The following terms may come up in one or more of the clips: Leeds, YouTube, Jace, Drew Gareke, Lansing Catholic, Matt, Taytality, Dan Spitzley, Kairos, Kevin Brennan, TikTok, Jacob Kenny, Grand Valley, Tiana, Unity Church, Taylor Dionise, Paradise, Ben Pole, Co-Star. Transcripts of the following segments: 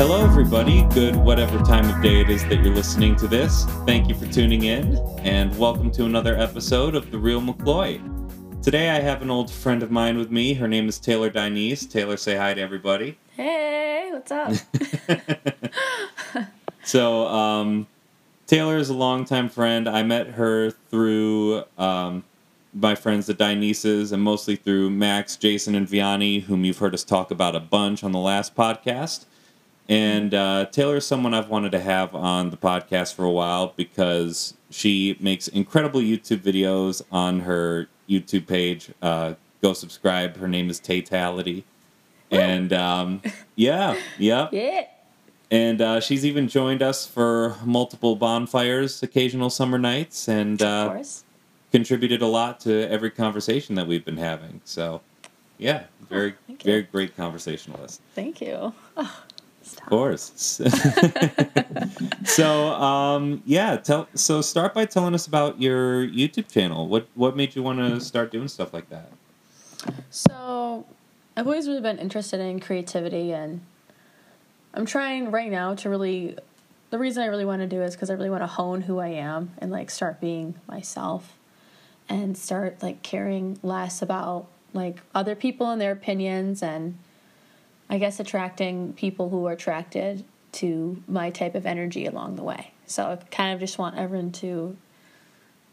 Hello, everybody. Good whatever time of day it is that you're listening to this. Thank you for tuning in, and welcome to another episode of The Real McCloy. Today I have an old friend of mine with me. Her name is Taylor Dionise. Taylor, say hi to everybody. Hey, what's up? So, Taylor is a longtime friend. I met her through my friends, the Dionises, and mostly through Max, Jason, and Vianney, whom you've heard us talk about a bunch on the last podcast. And Taylor is someone I've wanted to have on the podcast for a while because she makes incredible YouTube videos on her YouTube page. Go subscribe. Her name is Taytality. And yeah. And she's even joined us for multiple bonfires, occasional summer nights, and contributed a lot to every conversation that we've been having. So, yeah, very great conversationalist. Thank you. Oh. Of course. So start by telling us about your YouTube channel. What made you want to start doing stuff like that? So I've always really been interested in creativity, and I'm trying right now to really, the reason I really want to do is because I really want to hone who I am and like start being myself and start like caring less about like other people and their opinions, and I guess attracting people who are attracted to my type of energy along the way. So I kind of just want everyone to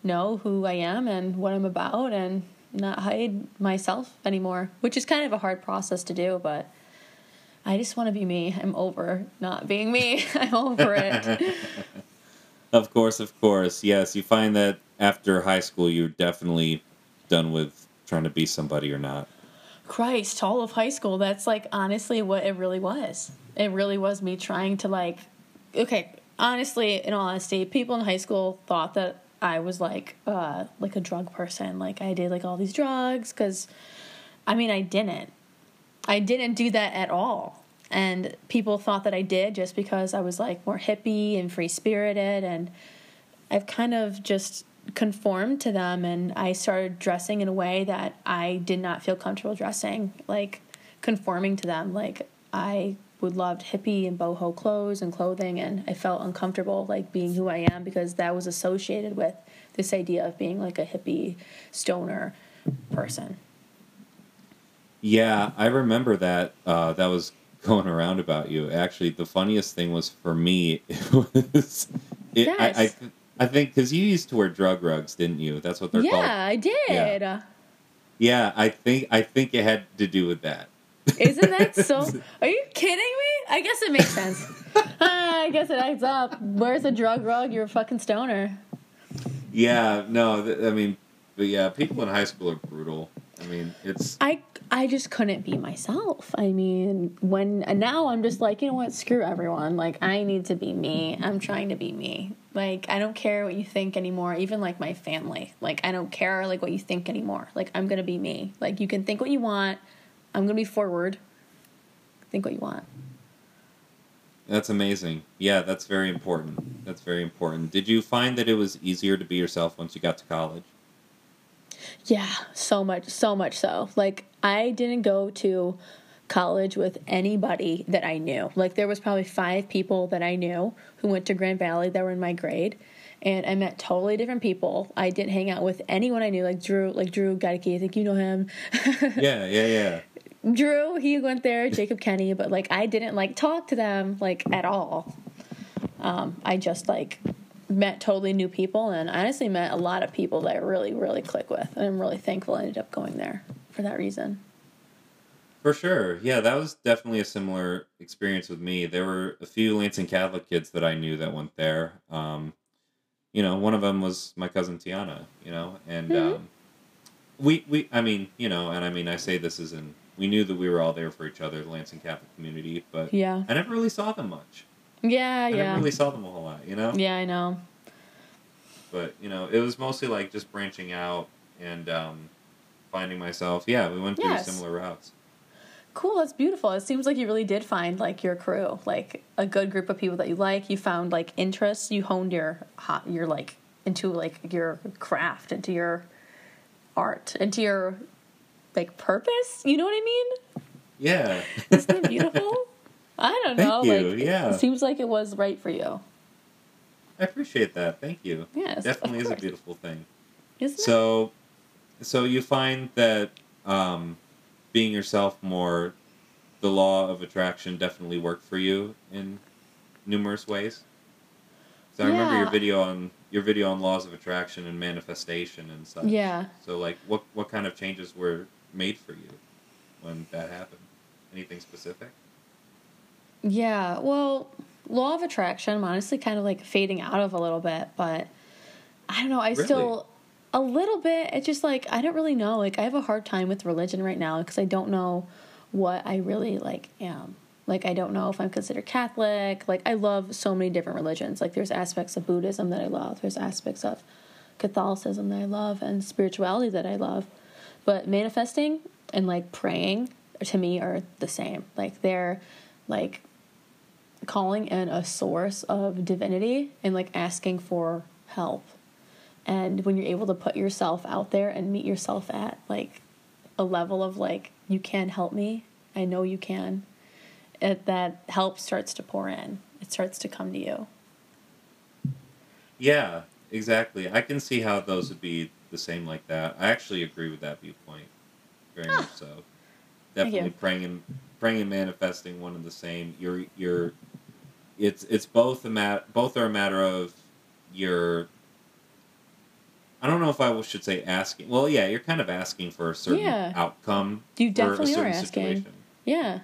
know who I am and what I'm about and not hide myself anymore, which is kind of a hard process to do, but I just want to be me. I'm over not being me. I'm over it. Of course. Yes, you find that after high school, you're definitely done with trying to be somebody or not. Christ, all of high school, that's like honestly what it really was. It really was me trying to like, okay, honestly, in all honesty, people in high school thought that I was like a drug person. Like I did like all these drugs because, I mean, I didn't do that at all. And people thought that I did just because I was like more hippie and free spirited. And I've kind of just conformed to them, and I started dressing in a way that I did not feel comfortable dressing, like conforming to them. Like I would love hippie and boho clothes and clothing, and I felt uncomfortable like being who I am because that was associated with this idea of being like a hippie stoner person. Yeah, I remember that. That was going around about you. Actually, the funniest thing was for me. I think, because you used to wear drug rugs, didn't you? That's what they're called. Yeah, I did. Yeah, I think it had to do with that. Isn't that so? Are you kidding me? I guess it makes sense. I guess it adds up. Where's a drug rug? You're a fucking stoner. Yeah, no, people in high school are brutal. I mean, it's... I just couldn't be myself. I mean, now I'm just like, you know what, screw everyone. Like, I need to be me. I'm trying to be me. Like, I don't care what you think anymore. Even, like, my family. Like, I don't care, like, what you think anymore. Like, I'm going to be me. Like, you can think what you want. I'm going to be forward. Think what you want. That's amazing. Yeah, that's very important. Did you find that it was easier to be yourself once you got to college? Yeah, so much so. Like, I didn't go to college with anybody that I knew. Like, there was probably 5 people that I knew who went to Grand Valley that were in my grade, and I met totally different people. I didn't hang out with anyone I knew, like Drew Gareke, I think you know him. Yeah. Drew, he went there, Jacob Kenny, but, like, I didn't, like, talk to them, like, at all. I just, like... met totally new people, and honestly met a lot of people that I really, really click with. And I'm really thankful I ended up going there for that reason. For sure. Yeah, that was definitely a similar experience with me. There were a few Lansing Catholic kids that I knew that went there. One of them was my cousin Tiana, and I say this as in, we knew that we were all there for each other, the Lansing Catholic community, but yeah. I never really saw them much. Yeah. I never really saw them a whole lot, Yeah, I know. But, it was mostly like just branching out and finding myself. Yeah, we went through similar routes. Cool, that's beautiful. It seems like you really did find, like, your crew. Like, a good group of people that you like. You found, like, interests. You honed your like, into, like, your craft, into your art, into your, like, purpose. You know what I mean? Yeah. Isn't that beautiful? I don't know. Thank you. Like, yeah. It seems like it was right for you. I appreciate that. Thank you. Yes. Definitely is a beautiful thing. Isn't so, it? So you find that being yourself more, the law of attraction definitely worked for you in numerous ways. So I remember your video on laws of attraction and manifestation and such. Yeah. So like what kind of changes were made for you when that happened? Anything specific? Yeah, well, law of attraction, I'm honestly kind of like fading out of a little bit, but I don't know, I still, a little bit, it's just like, I don't really know, like, I have a hard time with religion right now, because I don't know what I really, like, am. Like, I don't know if I'm considered Catholic, like, I love so many different religions, like, there's aspects of Buddhism that I love, there's aspects of Catholicism that I love, and spirituality that I love, but manifesting and, like, praying, to me, are the same, like, they're, like, calling in a source of divinity and like asking for help. And when you're able to put yourself out there and meet yourself at like a level of like, you can help me, I know you can, that help starts to pour in. It starts to come to you. Yeah, exactly. I can see how those would be the same like that. I actually agree with that viewpoint very much so. Definitely praying and manifesting one and the same. It's both are a matter of your, I don't know if I should say asking. Well, yeah, you're kind of asking for a certain outcome. You definitely are asking. Situation. Yeah.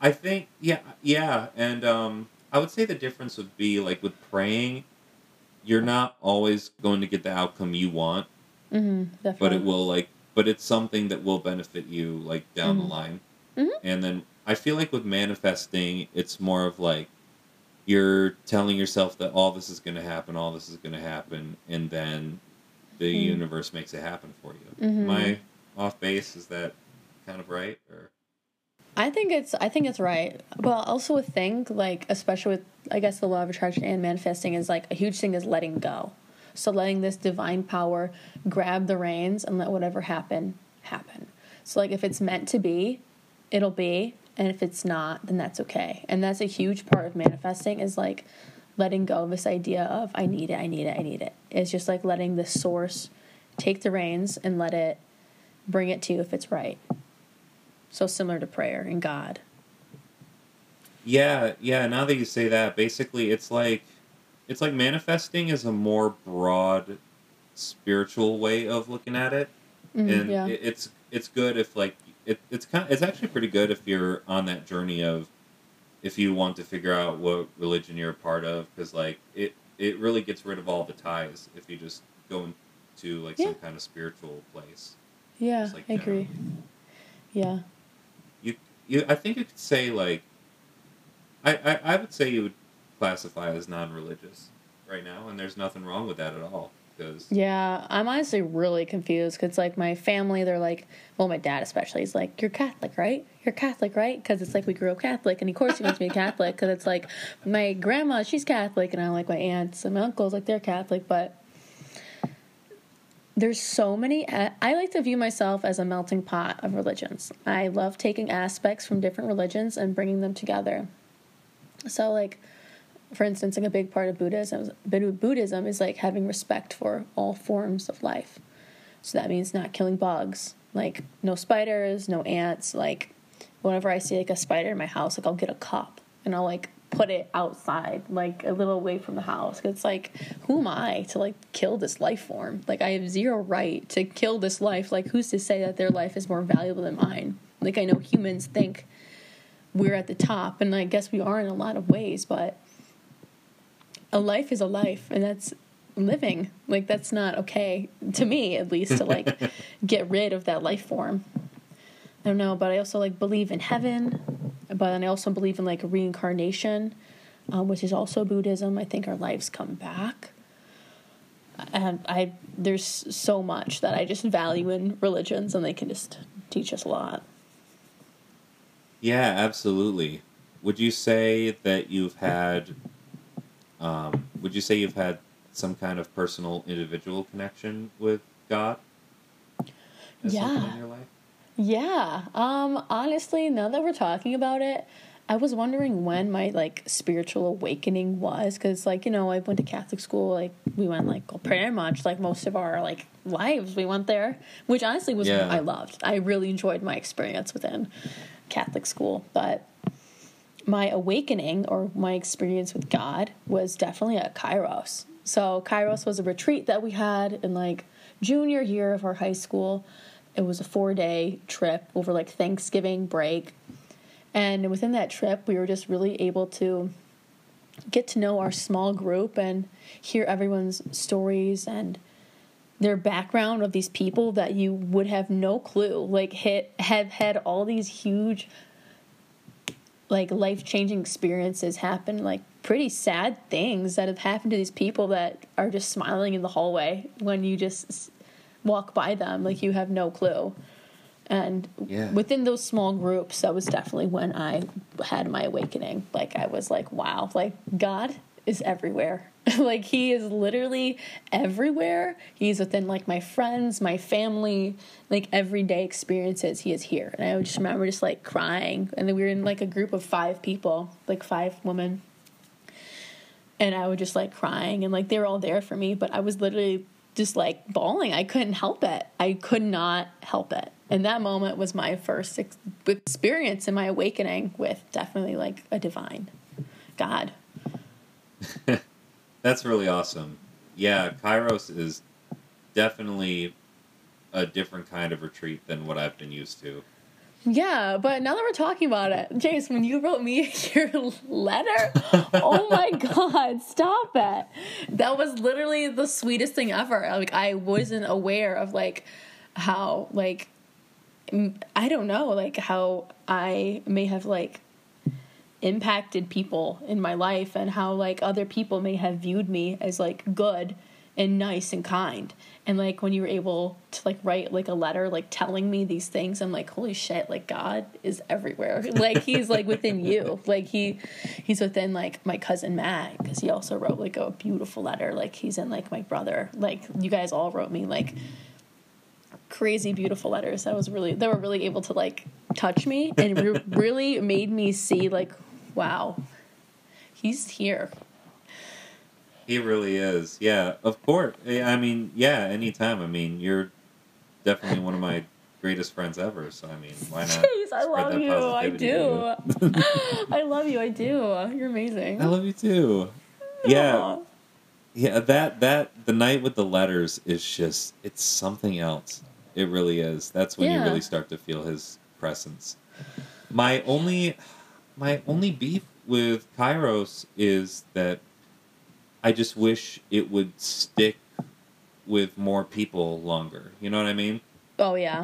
I think, yeah. And I would say the difference would be, like, with praying, you're not always going to get the outcome you want. Mm-hmm, definitely. But it will, like, but it's something that will benefit you, like, down the line. Mm-hmm. And then I feel like with manifesting, it's more of like you're telling yourself that all this is going to happen, and then the universe makes it happen for you. Mm-hmm. Am I off base? Is that kind of right? Or I think it's right. Well, also a thing, like, especially with, I guess, the law of attraction and manifesting is like a huge thing is letting go. So letting this divine power grab the reins and let whatever happen. So like if it's meant to be, it'll be, and if it's not, then that's okay. And that's a huge part of manifesting is, like, letting go of this idea of I need it. It's just, like, letting the source take the reins and let it bring it to you if it's right. So similar to prayer and God. Yeah, now that you say that, basically it's like manifesting is a more broad spiritual way of looking at it. Mm, and it's good if, like, It's actually pretty good if you're on that journey of, if you want to figure out what religion you're a part of, because, like, it really gets rid of all the ties if you just go into, like, some kind of spiritual place. Yeah, just, like, I agree. Yeah. You I think you could say, like, I would say you would classify as non-religious right now, and there's nothing wrong with that at all. Yeah, I'm honestly really confused because, like, my family, they're like, well, my dad especially, he's like, you're Catholic, right? Because it's like we grew up Catholic, and of course he wants me to be Catholic because it's like my grandma, she's Catholic, and I like my aunts and my uncles, like, they're Catholic, but there's so many. I like to view myself as a melting pot of religions. I love taking aspects from different religions and bringing them together. So, like, for instance, like, a big part of Buddhism is, like, having respect for all forms of life. So that means not killing bugs, like, no spiders, no ants. Like, whenever I see, like, a spider in my house, like, I'll get a cup and I'll, like, put it outside, like, a little away from the house. It's like, who am I to, like, kill this life form? Like, I have zero right to kill this life. Like, who's to say that their life is more valuable than mine? Like, I know humans think we're at the top, and I guess we are in a lot of ways, but a life is a life, and that's living. Like, that's not okay, to me, at least, to, like, get rid of that life form. I don't know, but I also, like, believe in heaven, but then I also believe in, like, reincarnation, which is also Buddhism. I think our lives come back. And there's so much that I just value in religions, and they can just teach us a lot. Yeah, absolutely. Would you say you've had some kind of personal individual connection with God? As something in your life? Yeah. Honestly, now that we're talking about it, I was wondering when my, like, spiritual awakening was, because, like, you know, I went to Catholic school, like, we went, like, pretty much, like, most of our, like, lives we went there, which honestly was what I loved. I really enjoyed my experience within Catholic school, but my awakening or my experience with God was definitely at Kairos. So Kairos was a retreat that we had in, like, junior year of our high school. It was a 4-day trip over, like, Thanksgiving break. And within that trip, we were just really able to get to know our small group and hear everyone's stories and their background of these people that you would have no clue, like, have had all these huge, like, life-changing experiences happen, like, pretty sad things that have happened to these people that are just smiling in the hallway when you just walk by them, like, you have no clue. And within those small groups, that was definitely when I had my awakening. Like, I was like, wow, like, God is everywhere. Like, he is literally everywhere. He's within, like, my friends, my family, like, everyday experiences. He is here. And I just remember just, like, crying. And then we were in, like, a group of 5 people, like, 5 women. And I was just, like, crying. And, like, they were all there for me. But I was literally just, like, bawling. I couldn't help it. I could not help it. And that moment was my first experience and my awakening with definitely, like, a divine God. That's really awesome. Yeah, Kairos is definitely a different kind of retreat than what I've been used to. Yeah, but now that we're talking about it, Jace, when you wrote me your letter, oh my God, stop it. That was literally the sweetest thing ever. Like, I wasn't aware of, like, how, like, I don't know, like, how I may have, like, impacted people in my life and how, like, other people may have viewed me as, like, good and nice and kind. And, like, when you were able to, like, write, like, a letter, like, telling me these things, I'm like, holy shit, like, God is everywhere. Like, he's, like, within you. Like, he's within, like, my cousin Matt, because he also wrote, like, a beautiful letter. Like, he's in, like, my brother. Like, you guys all wrote me, like, crazy beautiful letters that was really, they were really able to, like, touch me and really made me see, like, wow, he's here. He really is. Yeah, of course. I mean, yeah, anytime. I mean, you're definitely one of my greatest friends ever, so I mean, why not? Jeez, I love you. I do. I love you. I do. You're amazing. I love you too. Yeah. Aww. Yeah, that the night with the letters is just, it's something else. It really is. That's when you really start to feel his presence. My only beef with Kairos is that I just wish it would stick with more people longer. You know what I mean? Oh yeah.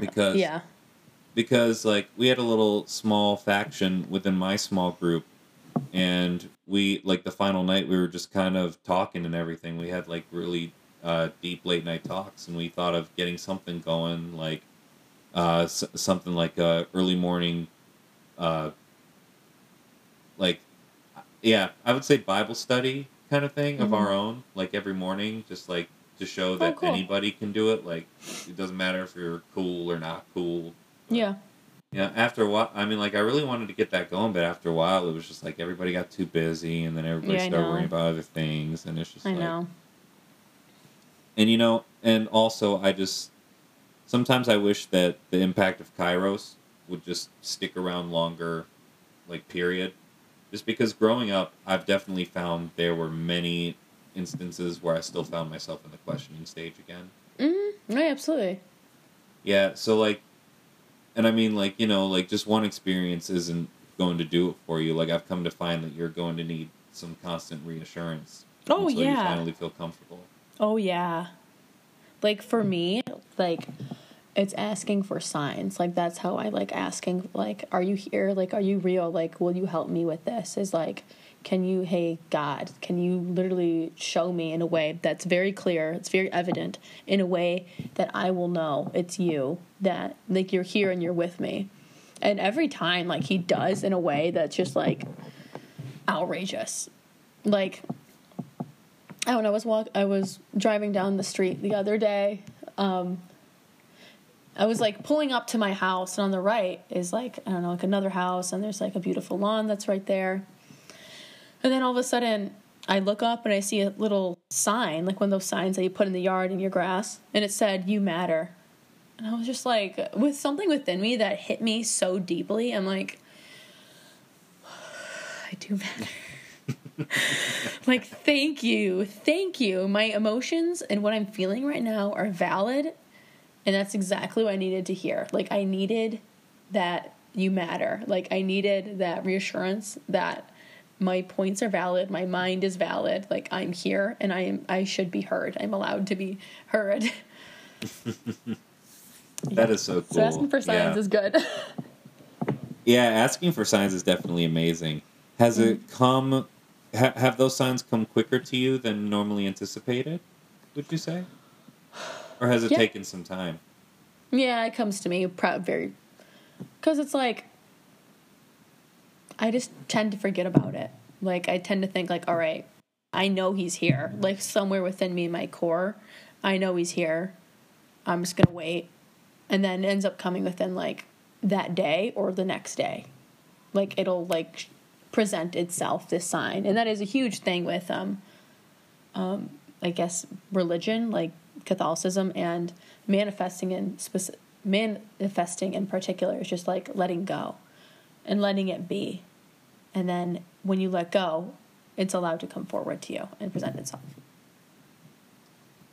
Because like, we had a little small faction within my small group, and we, like, the final night, we were just kind of talking and everything. We had, like, really deep late-night talks, and we thought of getting something going, like, something like a early morning, I would say Bible study kind of thing of our own, like, every morning, just, like, to show that anybody can do it. Like, it doesn't matter if you're cool or not cool. But, yeah, after a while, I mean, like, I really wanted to get that going, but after a while, it was just, like, everybody got too busy, and then everybody started worrying about other things, and it's just, I know. And, you know, and also, I just, sometimes I wish that the impact of Kairos would just stick around longer, like, period. Just because growing up, I've definitely found there were many instances where I still found myself in the questioning stage again. Mm-hmm. Right, absolutely. Yeah, so, like, and I mean, like, you know, like, just one experience isn't going to do it for you. Like, I've come to find that you're going to need some constant reassurance. Oh, until you finally feel comfortable. Oh, yeah. Like, for me, like, it's asking for signs. Like, that's how I like asking, like, are you here? Like, are you real? Like, will you help me with this? Is like, can you, hey, God, can you literally show me in a way that's very clear, it's very evident, in a way that I will know it's you, that, like, you're here and you're with me. And every time, like, he does in a way that's just, like, outrageous. Like, I don't know, I was driving down the street the other day, I was like pulling up to my house, and on the right is like, I don't know, like another house, and there's like a beautiful lawn that's right there. And then all of a sudden I look up and I see a little sign, like one of those signs that you put in the yard in your grass, and it said, "You matter." And I was just like, with something within me that hit me so deeply, I'm like, I do matter. Like, thank you. Thank you. My emotions and what I'm feeling right now are valid. And that's exactly what I needed to hear. Like, I needed that you matter. Like, I needed that reassurance that my points are valid. My mind is valid. Like, I'm here and I should be heard. I'm allowed to be heard. That is so cool. So asking for signs is good. Yeah, asking for signs is definitely amazing. Has it come... Have those signs come quicker to you than normally anticipated, would you say? Or has it taken some time? Yeah, it comes to me very... Because it's like... I just tend to forget about it. Like, I tend to think, like, all right, I know he's here. Like, somewhere within me, my core, I know he's here. I'm just going to wait. And then it ends up coming within, like, that day or the next day. Like, it'll, like... present itself, this sign. And that is a huge thing with I guess religion, like Catholicism, and manifesting in particular is just like letting go and letting it be. And then when you let go, it's allowed to come forward to you and present itself.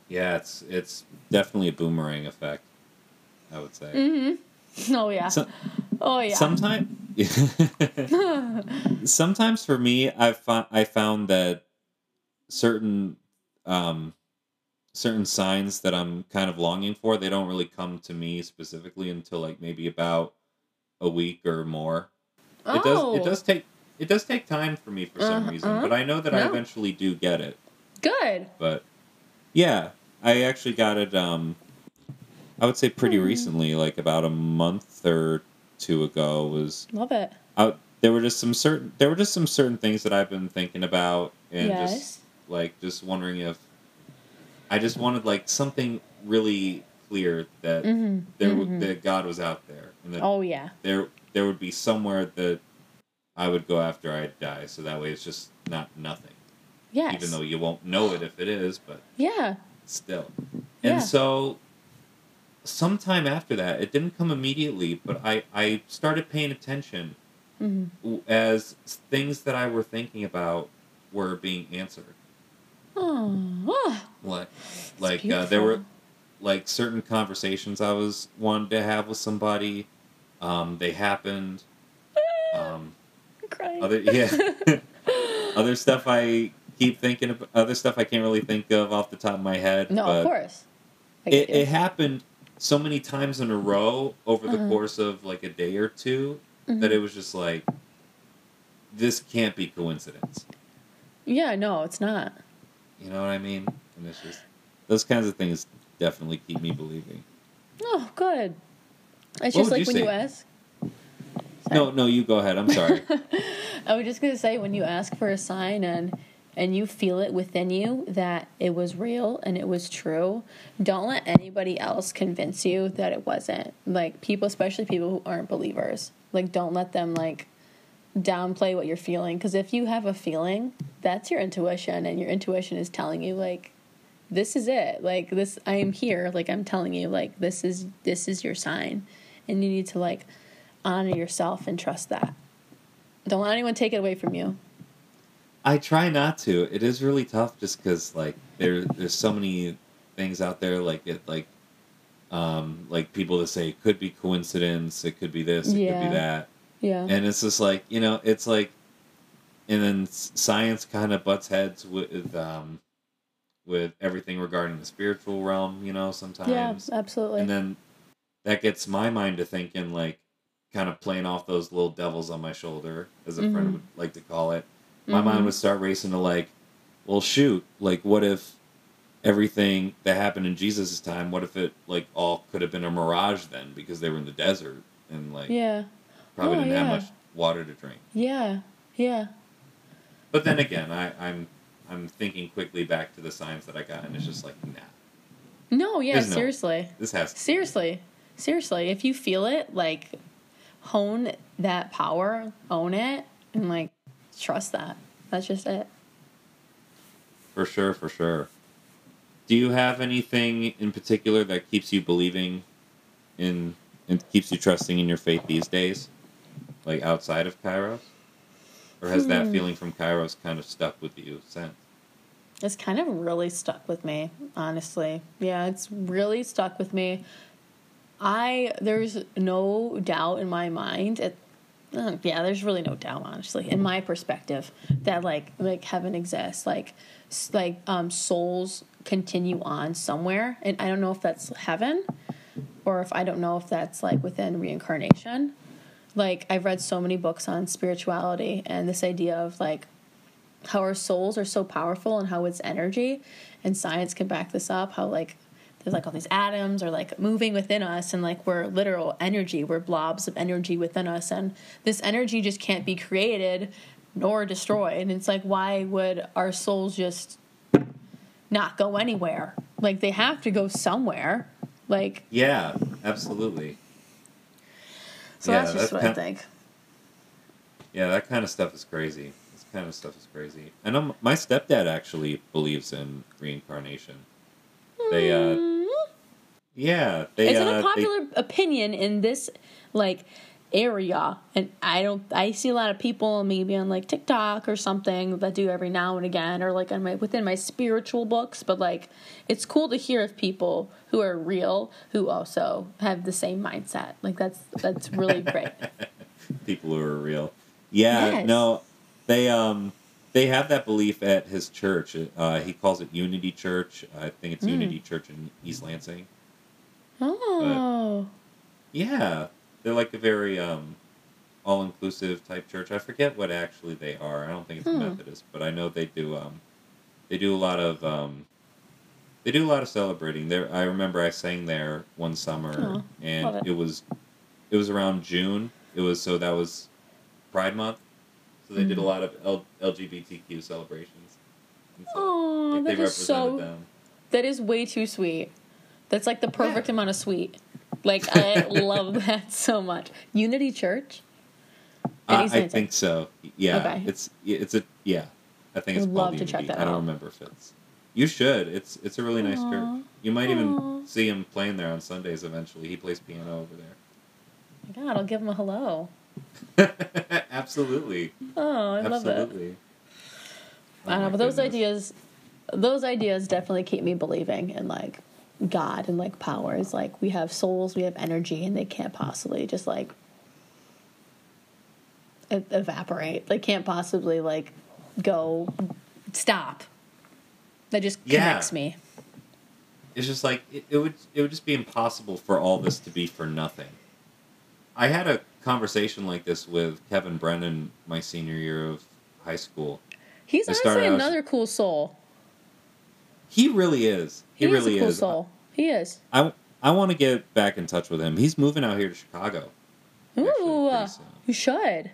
Yeah, it's definitely a boomerang effect, I would say. Mm-hmm. Oh yeah. Oh yeah. Sometimes for me, I found that certain signs that I'm kind of longing for, they don't really come to me specifically until like maybe about a week or more. Oh. It does take time for me for some reason, but I know that I eventually do get it. Good. But yeah, I actually got it. I would say pretty recently, like about a month or two ago. Was love it. There were just some certain things that I've been thinking about, and just wondering if I just wanted like something really clear that that God was out there, and that there would be somewhere that I would go after I die, so that way it's just not nothing. Yes. Even though you won't know it if it is, but still. And so sometime after that, it didn't come immediately, but I started paying attention as things that I were thinking about were being answered. Oh, what? Like there were like certain conversations I was wanting to have with somebody. They happened. I'm crying. Other stuff I keep thinking about. Other stuff I can't really think of off the top of my head. No, but of course. It happened so many times in a row over the course of like a day or two that it was just like, this can't be coincidence. Yeah, no, it's not. You know what I mean? And it's just, those kinds of things definitely keep me believing. Oh, good. It's just like when you ask. Sorry. No, you go ahead. I'm sorry. I was just going to say, when you ask for a sign and you feel it within you that it was real and it was true, don't let anybody else convince you that it wasn't. Like, people, especially people who aren't believers, like, don't let them, like, downplay what you're feeling. Because if you have a feeling, that's your intuition, and your intuition is telling you, like, this is it. Like, this, I am here. Like, I'm telling you, like, this is your sign. And you need to, like, honor yourself and trust that. Don't let anyone take it away from you. I try not to. It is really tough, just because like there's so many things out there, like people that say it could be coincidence, it could be this, it could be that, and it's just like, you know, it's like, and then science kind of butts heads with everything regarding the spiritual realm, you know, sometimes. Yeah, absolutely. And then that gets my mind to thinking, like, kind of playing off those little devils on my shoulder, as a friend would like to call it. My mind would start racing to, like, well, shoot, like, what if everything that happened in Jesus' time, what if it, like, all could have been a mirage then, because they were in the desert and, like, probably didn't have much water to drink. Yeah, yeah. But then again, I'm thinking quickly back to the signs that I got, and it's just like, nah. No, yeah, seriously. This has to be. Seriously. seriously, if you feel it, like, hone that power, own it, and, like, trust that. That's just it. For sure, for sure. Do you have anything in particular that keeps you believing in and keeps you trusting in your faith these days, like outside of Kairos? Or has that feeling from Kairos kind of stuck with you since? It's kind of really stuck with me, honestly. Yeah, it's really stuck with me. There's no doubt in my mind. There's really no doubt, honestly, in my perspective, that like heaven exists. Like souls continue on somewhere, and I don't know if that's heaven, or if I don't know if that's like within reincarnation. Like, I've read so many books on spirituality and this idea of like how our souls are so powerful and how it's energy, and science can back this up, how like there's like all these atoms are like moving within us, and like we're literal energy, we're blobs of energy within us, and this energy just can't be created nor destroyed. And it's like, why would our souls just not go anywhere? Like, they have to go somewhere. Like, yeah, absolutely. So yeah, that's just what I think. Yeah, that kind of stuff is crazy. I know my stepdad actually believes in reincarnation. They it's an unpopular opinion in this like area, and I see a lot of people maybe on like TikTok or something that do every now and again, or like within my spiritual books, but like it's cool to hear of people who are real who also have the same mindset. Like that's really great. People who are real. Yeah, yes. No, they have that belief at his church. He calls it Unity Church. I think it's Unity Church in East Lansing. Oh. But, yeah. They're like a very all-inclusive type church. I forget what actually they are. I don't think it's Methodist, but I know they do a lot of celebrating. There, I remember I sang there one summer, and it was around June. It was that was Pride Month, so they did a lot of LGBTQ celebrations. So, that they is so. Them. That is way too sweet. That's like the perfect amount of sweet. Like, I love that so much. Unity Church? I think so. Yeah. Okay. I think it's called Unity. Check that I don't remember if it's... You should. It's a really nice church. You might even see him playing there on Sundays eventually. He plays piano over there. Oh my God, I'll give him a hello. Absolutely. Oh, I love that. Absolutely. Oh, I know, but those ideas definitely keep me believing in, like, God and like powers, like we have souls, we have energy, and they can't possibly just like evaporate. They can't possibly like go stop. That just connects me. It's just like it would just be impossible for all this to be for nothing. I had a conversation like this with Kevin Brennan my senior year of high school. He's honestly another cool soul. He really is. He really is a cool soul. He is. I want to get back in touch with him. He's moving out here to Chicago. Ooh, actually, you should.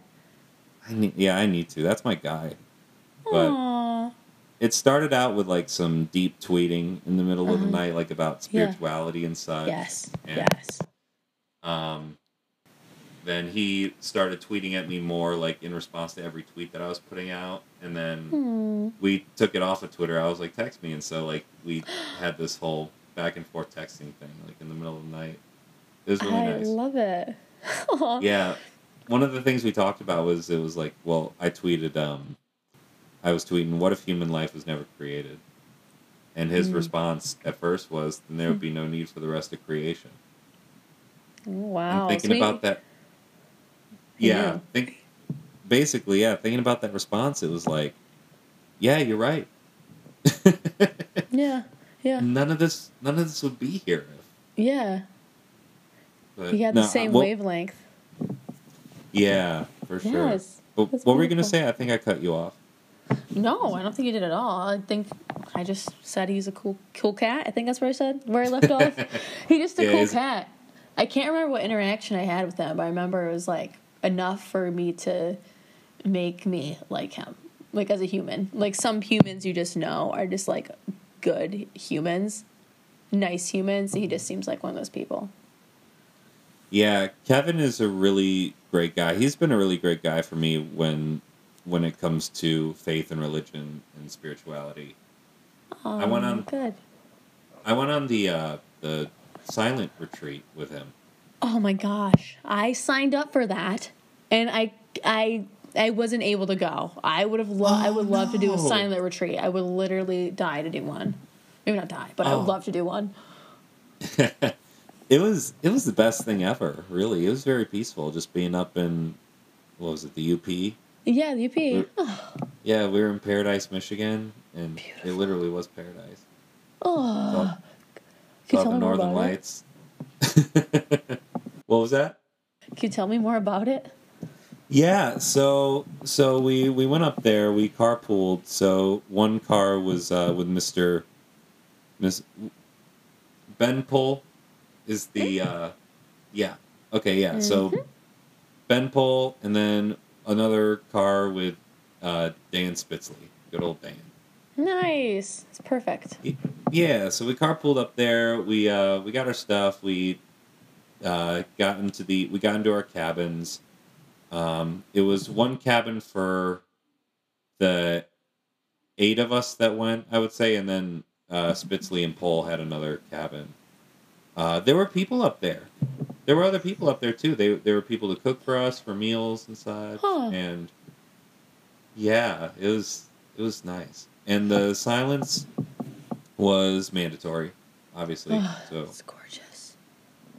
I need to. That's my guy. But it started out with like some deep tweeting in the middle of the night, like about spirituality and such. Yes. And, then he started tweeting at me more, like, in response to every tweet that I was putting out. And then we took it off of Twitter. I was like, text me. And so, like, we had this whole back-and-forth texting thing, like, in the middle of the night. It was really nice. I love it. Yeah. One of the things we talked about was, it was like, well, I was tweeting, what if human life was never created? And his response at first was, then there would be no need for the rest of creation. Wow. I'm thinking about that. Yeah, thinking about that response, it was like, yeah, you're right. Yeah. None of this would be here. Yeah. But you had the same wavelength. Yeah, for sure. Yes, but what were you gonna say? I think I cut you off. No, I don't think you did at all. I think I just said he's a cool cat. I think that's where I left off. He's just a cool cat. I can't remember what interaction I had with him, but I remember it was like enough for me to make me like him, like as a human. Like, some humans you just know are just like good humans, nice humans. He just seems like one of those people. Yeah, Kevin is a really great guy. He's been a really great guy for me when it comes to faith and religion and spirituality. I went on the silent retreat with him. Oh my gosh. I signed up for that and I wasn't able to go. I would love to do a silent retreat. I would literally die to do one. Maybe not die, but I would love to do one. It was the best thing ever, really. It was very peaceful, just being up in, what was it, the UP? Yeah, the UP. We were in Paradise, Michigan, and Beautiful. It literally was paradise. Oh, saw the Northern Lights. What was that? Can you tell me more about it? Yeah, so we went up there. We carpooled. So one car was with Miss Ben Pole. Is the So Ben Pole, and then another car with Dan Spitzley. Good old Dan. Nice. It's perfect. Yeah, so we carpooled up there. We got our stuff. We got into our cabins. It was one cabin for the 8 of us that went, I would say, and then Spitzley and Pole had another cabin. There were people up there. There were other people up there too. There were people to cook for us for meals and such. Huh. And yeah, it was nice. And the silence was mandatory, obviously. So it's gorgeous.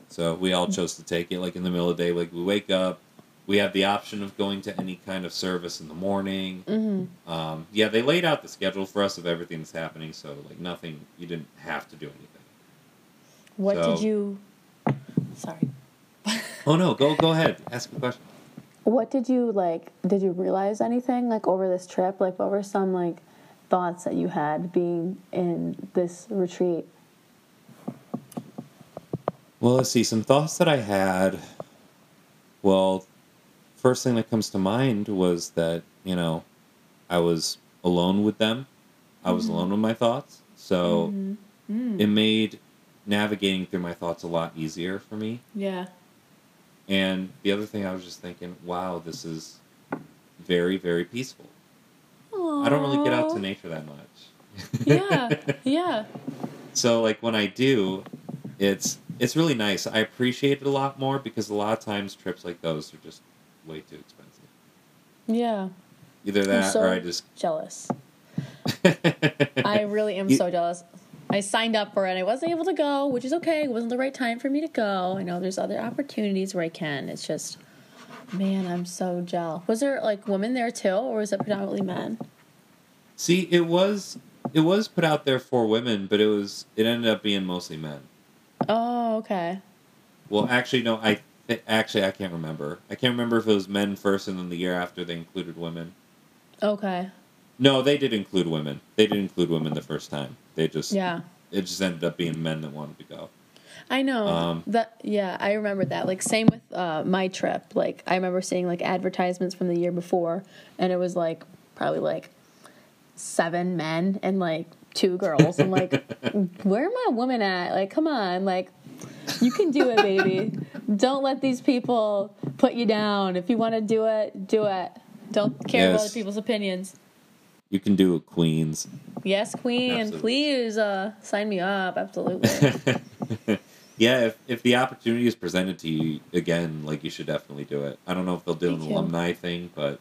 So we all chose to take it. Like in the middle of the day, like we wake up. We have the option of going to any kind of service in the morning. Mm-hmm. They laid out the schedule for us of everything that's happening, so like nothing, you didn't have to do anything. Sorry. Oh no, go ahead. Ask a question. What did you like? Did you realize anything like over this trip? Like, what were some like thoughts that you had being in this retreat? Well, let's see. Some thoughts that I had. Well, first thing that comes to mind was that, you know, I was alone with them. I was alone with my thoughts. So it made navigating through my thoughts a lot easier for me. Yeah. And the other thing I was just thinking, wow, this is very, very peaceful. Aww. I don't really get out to nature that much. Yeah. So, like, when I do, it's really nice. I appreciate it a lot more because a lot of times trips like those are just way too expensive. Yeah. Either that or I just... jealous. I really am so jealous. I signed up for it and I wasn't able to go, which is okay. It wasn't the right time for me to go. I know there's other opportunities where I can. It's just, man, I'm so jealous. Was there like women there too, or was it predominantly men? See, it was put out there for women, but it ended up being mostly men. Oh, okay. Well, actually, no, I can't remember. I can't remember if it was men first and then the year after they included women. Okay. No, they did include women. They did include women the first time. They just It just ended up being men that wanted to go. I know. I remember that. Like same with my trip. Like I remember seeing like advertisements from the year before, and it was like probably like 7 men and like 2 girls. I'm like, where am I a woman at? Like, come on, like you can do it, baby. Don't let these people put you down. If you want to do it, do it. Don't care about other people's opinions. You can do it, Queens. Yes, Queen. Absolutely. Please sign me up. Absolutely. Yeah, if the opportunity is presented to you again, like you should definitely do it. I don't know if they'll do an alumni thing, but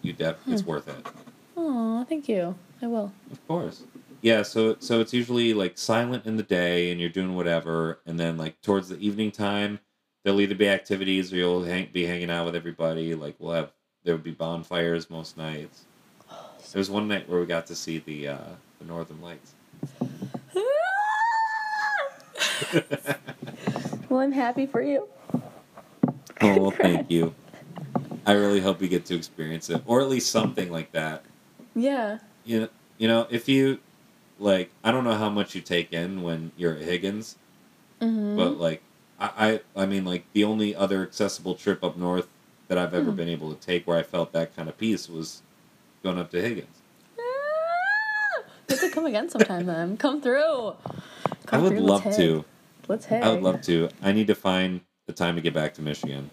you it's worth it. Oh, thank you. I will. Of course. Yeah, so it's usually like silent in the day, and you're doing whatever, and then like towards the evening time, there'll either be activities or you'll be hanging out with everybody. Like there would be bonfires most nights. There was one night where we got to see the Northern Lights. Well, I'm happy for you. Oh, well, thank you. I really hope you get to experience it, or at least something like that. Yeah. You know, if you, like, I don't know how much you take in when you're at Higgins, but, like, I mean, like, the only other accessible trip up north that I've ever been able to take where I felt that kind of peace was going up to Higgins. You have to come again sometime, then. Come through. I would love to. Let's hang. I would love to. I need to find the time to get back to Michigan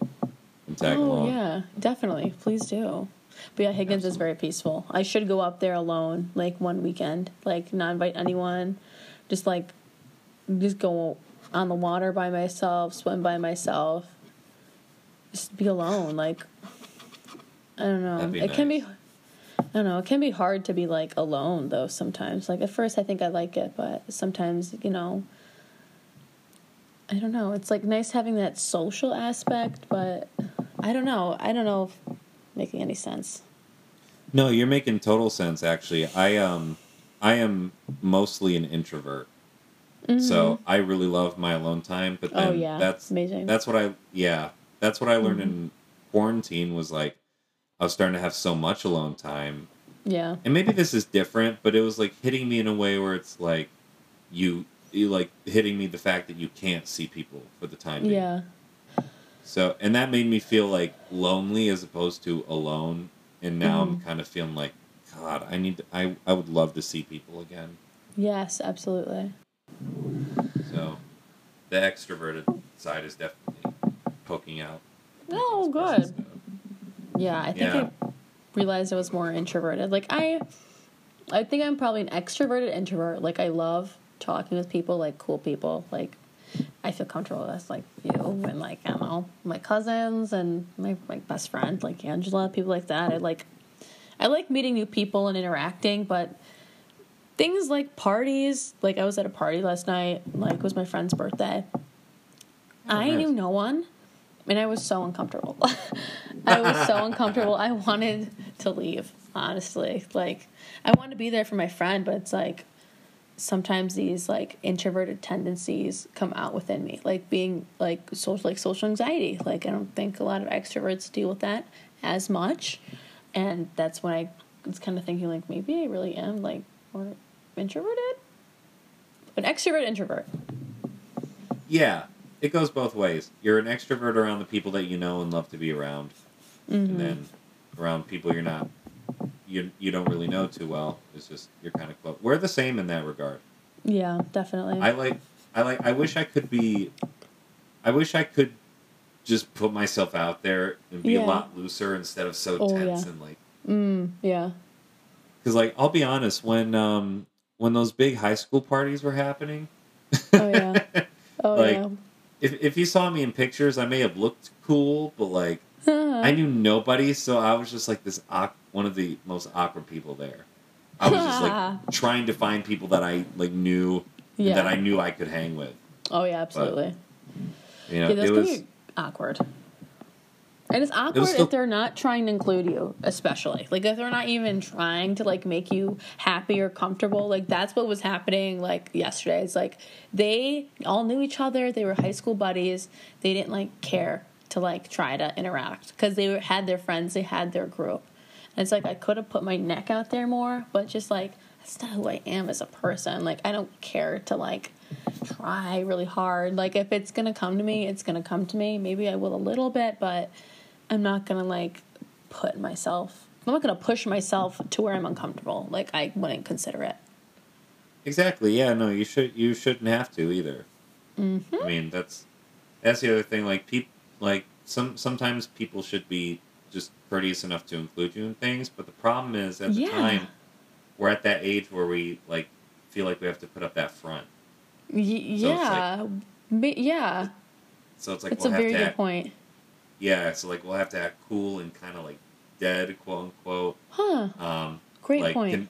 and tag along. Yeah, definitely. Please do. But yeah, Higgins is very peaceful. I should go up there alone, like one weekend, like not invite anyone, just go on the water by myself, swim by myself, just be alone. Like, I don't know. That'd be nice. I don't know. It can be hard to be like alone though sometimes. Like at first, I think I like it, but sometimes, you know, I don't know. It's like nice having that social aspect, but I don't know. I don't know if making any sense. No, you're making total sense. Actually, I am mostly an introvert, so I really love my alone time. But then that's amazing. That's what I learned in quarantine was like. I was starting to have so much alone time. Yeah. And maybe this is different, but it was like hitting me in a way where it's like you like hitting me the fact that you can't see people for the time being. Yeah. So, and that made me feel like lonely as opposed to alone. And now I'm kind of feeling like, God, I would love to see people again. Yes, absolutely. So the extroverted side is definitely poking out. Oh, good. Yeah, I think I realized I was more introverted. Like, I think I'm probably an extroverted introvert. Like, I love talking with people, like, cool people. Like, I feel comfortable with, like, you and, like, I don't know, my cousins and my best friend, like, Angela, people like that. I like meeting new people and interacting, but things like parties, like, I was at a party last night, like, it was my friend's birthday. I knew no one. And I was so uncomfortable. I wanted to leave, honestly. Like, I wanted to be there for my friend, but it's like sometimes these like introverted tendencies come out within me, like being like social anxiety. Like, I don't think a lot of extroverts deal with that as much, and that's when I was kind of thinking like maybe I really am like more introverted, an extrovert introvert. Yeah. It goes both ways. You're an extrovert around the people that you know and love to be around. And then around people you're not, you don't really know too well. It's just, you're kind of close. We're the same in that regard. Yeah, definitely. I wish I could just put myself out there and be a lot looser instead of so tense and like. Yeah. Because like, I'll be honest, when those big high school parties were happening. Oh yeah. Oh like, yeah. If you saw me in pictures, I may have looked cool, but, like, I knew nobody, so I was just, like, one of the most awkward people there. I was just, like, trying to find people that I, like, knew, and that I knew I could hang with. Oh, yeah, absolutely. But, you know, it was awkward. And it's awkward if they're not trying to include you, especially. Like, if they're not even trying to, like, make you happy or comfortable. Like, that's what was happening, like, yesterday. It's, like, they all knew each other. They were high school buddies. They didn't, like, care to, like, try to interact. Because they had their friends. They had their group. And it's, like, I could have put my neck out there more. But just, like, that's not who I am as a person. Like, I don't care to, like, try really hard. Like, if it's going to come to me, it's going to come to me. Maybe I will a little bit, but I'm not going to, like, I'm not going to push myself to where I'm uncomfortable. Like, I wouldn't consider it. Exactly, yeah, no, you shouldn't have to either. I mean, that's the other thing, like, sometimes people should be just courteous enough to include you in things, but the problem is, at the time, we're at that age where we, like, feel like we have to put up that front. So it's like, it's a very good point. Yeah, so, like, we'll have to act cool and kind of, like, dead, quote-unquote. Great point.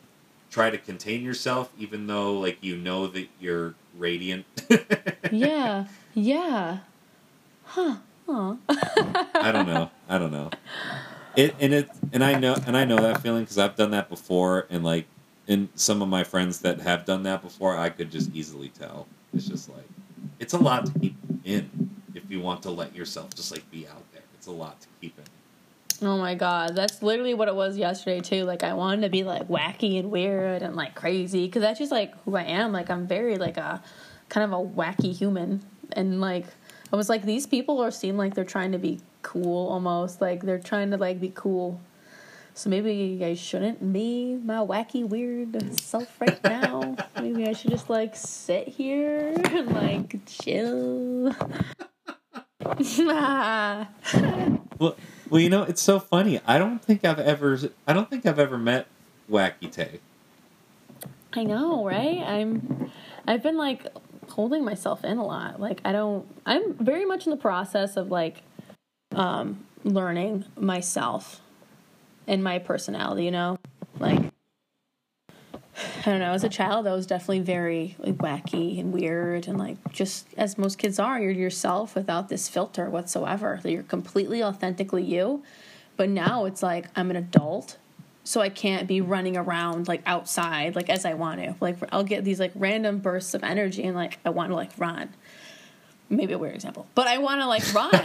Try to contain yourself, even though, like, you know that you're radiant. I don't know. I know that feeling because I've done that before, and, like, in some of my friends that have done that before, I could just easily tell. It's just, like, it's a lot to keep in if you want to let yourself just, like, be out there. It's a lot to keep in. Oh, my God. That's literally what it was yesterday, too. Like, I wanted to be, like, wacky and weird and, like, crazy. Because that's just, like, who I am. Like, I'm very, like, a kind of a wacky human. And, like, I was like, these people seem like they're trying to be cool almost. Like, they're trying to, like, be cool. So maybe I shouldn't be my wacky, weird self right now. Maybe I should just, like, sit here and, like, chill. Well, you know, it's so funny. I don't think I've ever met Wacky Tay. I know, right? I've been like holding myself in a lot. Like I'm very much in the process of like learning myself and my personality, you know? Like I don't know, as a child I was definitely very like wacky and weird and like just as most kids are, you're yourself without this filter whatsoever. You're completely authentically you. But now it's like I'm an adult, so I can't be running around like outside like as I want to. Like I'll get these like random bursts of energy and like I want to like run. Maybe a weird example, but I want to like run.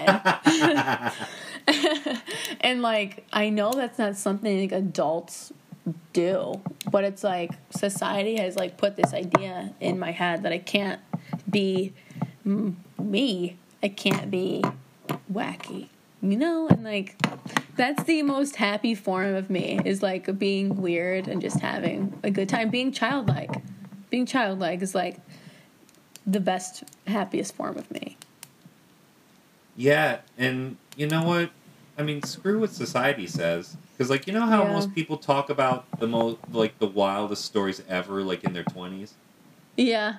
And like I know that's not something like adults do, but it's like society has like put this idea in my head that I can't be me, I can't be wacky, you know? And like that's the most happy form of me, is like being weird and just having a good time, being childlike is like the best, happiest form of me. Yeah. And you know what I mean, screw what society says. Because, like, you know how most people talk about the wildest stories ever, like, in their 20s? Yeah.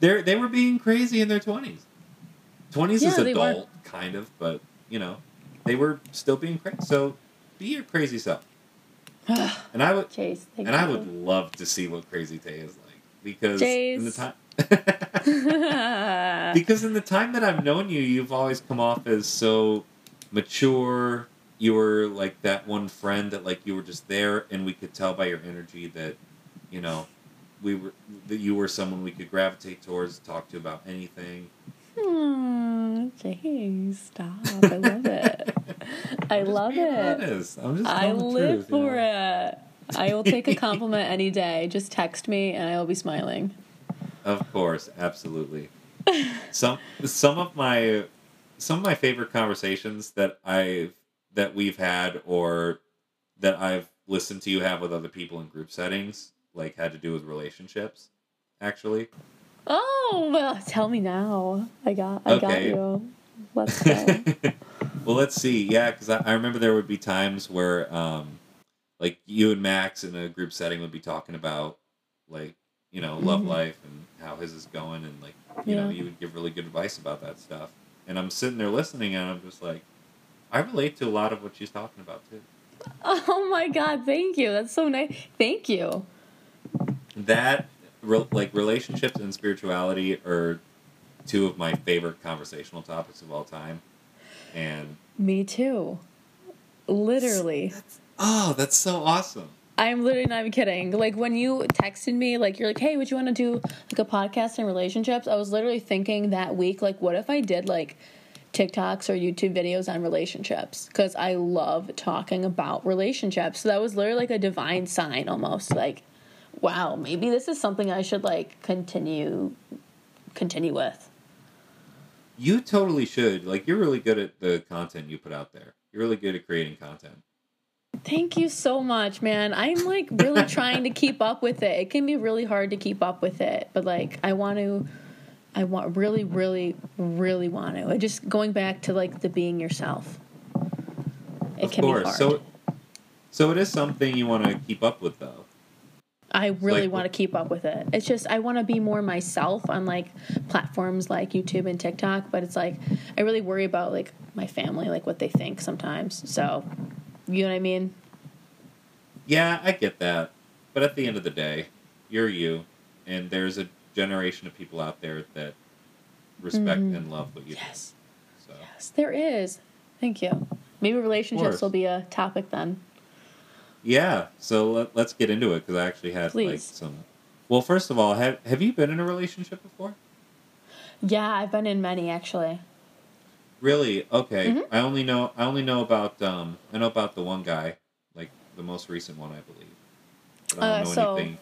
They were being crazy in their 20s. 20s is adult, kind of, but, you know, they were still being crazy. So, be your crazy self. And I would Jace, and you. I would love to see what Crazy Tay is like. Because Jace. Because in the time that I've known you, you've always come off as so mature. You were, like, that one friend that, like, you were just there, and we could tell by your energy that, you know, that you were someone we could gravitate towards, talk to about anything. Aww, Jace, stop. I love it. I love it. I'm just I live truth, for you know? It. I will take a compliment any day. Just text me, and I will be smiling. Of course. Absolutely. Some of my favorite conversations that we've had or that I've listened to you have with other people in group settings, like, had to do with relationships, actually. Oh, well, tell me now. I got you. Let's go. Well, let's see. Yeah, because I remember there would be times where, like, you and Max in a group setting would be talking about, like, you know, love life and how his is going. And, like, you know, you would give really good advice about that stuff. And I'm sitting there listening, and I'm just like, I relate to a lot of what she's talking about, too. Oh, my God. Thank you. That's so nice. Thank you. That, like, relationships and spirituality are two of my favorite conversational topics of all time. And me, too. Literally. That's so awesome. I'm literally not even kidding. Like, when you texted me, like, you're like, hey, would you want to do, like, a podcast on relationships? I was literally thinking that week, like, what if I did, like, TikToks or YouTube videos on relationships, because I love talking about relationships. So that was literally like a divine sign, almost like, wow, maybe this is something I should like continue with. You totally should. Like, you're really good at the content you put out there. You're really good at creating content. Thank you so much, man. I'm like really trying to keep up with it. It can be really hard to keep up with it, but like I want really, really, really want to. I just going back to like the being yourself. It can be hard. So it is something you want to keep up with, though. I really want to keep up with it. It's just I want to be more myself on like platforms like YouTube and TikTok, but it's like I really worry about like my family, like what they think sometimes. So, you know what I mean? Yeah, I get that. But at the end of the day, you're you, and there's a generation of people out there that respect and love what you do. So. Yes, there is. Thank you. Maybe relationships will be a topic then. Yeah, so let's get into it, because I actually had like some. Well, first of all, have you been in a relationship before? Yeah, I've been in many, actually. Really? Okay. Mm-hmm. I only know about I know about the one guy, like the most recent one, I believe. But I don't know anything.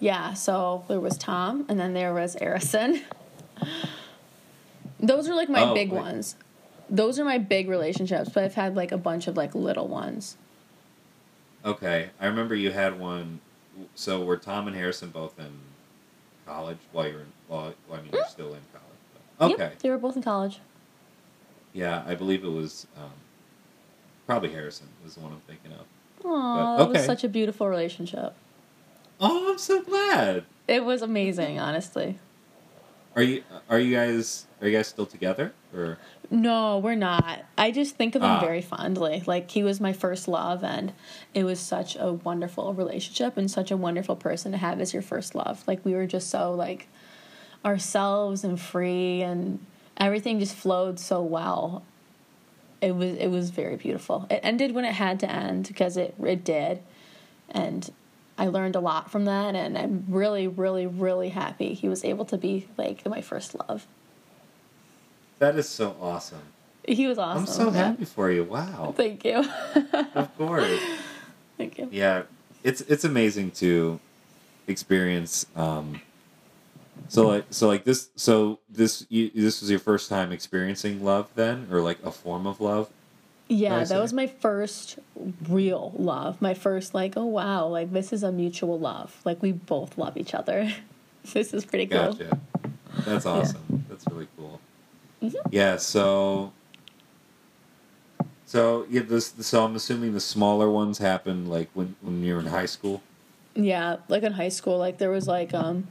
Yeah, so there was Tom, and then there was Arison. Those are, like, my big ones. Those are my big relationships, but I've had, like, a bunch of, like, little ones. Okay, I remember you had one. So were Tom and Arison both in college? While you're still in college. But. Okay. Yep, they were both in college. Yeah, I believe it was probably Harrison was the one I'm thinking of. Aww, but, okay. It was such a beautiful relationship. Oh, I'm so glad. It was amazing, honestly. Are you guys still together? Or no, we're not. I just think of him very fondly. Like, he was my first love, and it was such a wonderful relationship and such a wonderful person to have as your first love. Like, we were just so, like, ourselves and free, and everything just flowed so well. It was very beautiful. It ended when it had to end, because it did, and I learned a lot from that, and I'm really, really, really happy he was able to be, like, my first love. That is so awesome. He was awesome. I'm so happy for you. Wow. Thank you. Of course. Thank you. Yeah, it's amazing to experience. So this was your first time experiencing love then, or like a form of love? Yeah, that was my first real love. My first, like, oh, wow, like, this is a mutual love. Like, we both love each other. This is pretty cool. Gotcha. That's awesome. Yeah. That's really cool. Mm-hmm. Yeah, so I'm assuming the smaller ones happened, like, when you were in high school? Yeah, like, in high school, like, there was, like, a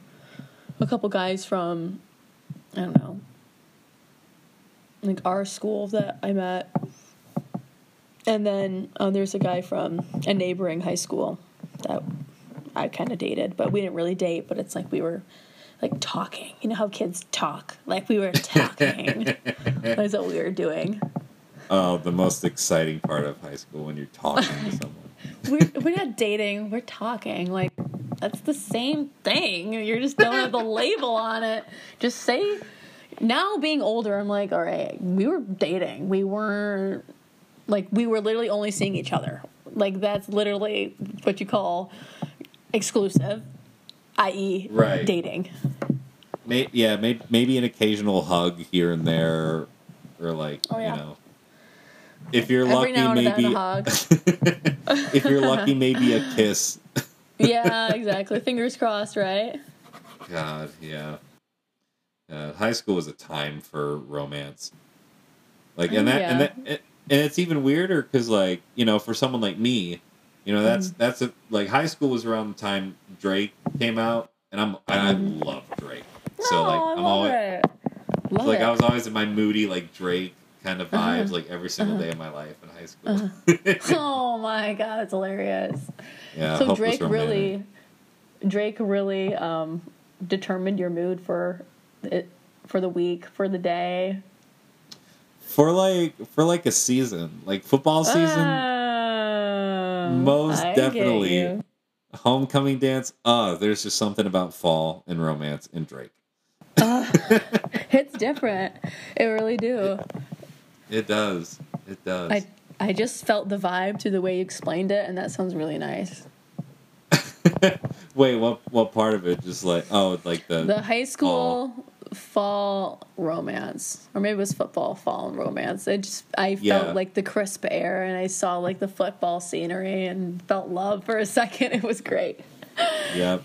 couple guys from, I don't know, like, our school that I met. And then there's a guy from a neighboring high school that I kind of dated, but we didn't really date, but it's like we were, like, talking. You know how kids talk? Like, we were talking. That's what we were doing. Oh, the most exciting part of high school, when you're talking to someone. We're not dating. We're talking. Like, that's the same thing. You just don't have the label on it. Just say. Now, being older, I'm like, all right, we were dating. We weren't. Like, we were literally only seeing each other. Like, that's literally what you call exclusive, i.e. right. Dating. Maybe an occasional hug here and there, or like, you know. If you're every lucky, now and maybe then a hug. If you're lucky, maybe a kiss. Yeah, exactly. Fingers crossed, right? God, yeah. High school was a time for romance. Like, and it's even weirder because, like, you know, for someone like me, you know, that's like, high school was around the time Drake came out, and I love Drake. No, so, like, I was always in my moody, like, Drake kind of vibes, like, every single day of my life in high school. Oh my God, it's hilarious. Yeah, so Drake really determined your mood for the week, for the day. For like a season, like football season, most definitely. Homecoming dance. There's just something about fall and romance and Drake. It's different. It really do. It does. It does. I just felt the vibe through the way you explained it, and that sounds really nice. Wait, what part of it? Just like the high school. Fall romance, or maybe it was football fall romance. I felt like the crisp air, and I saw like the football scenery, and felt love for a second. It was great. Yeah,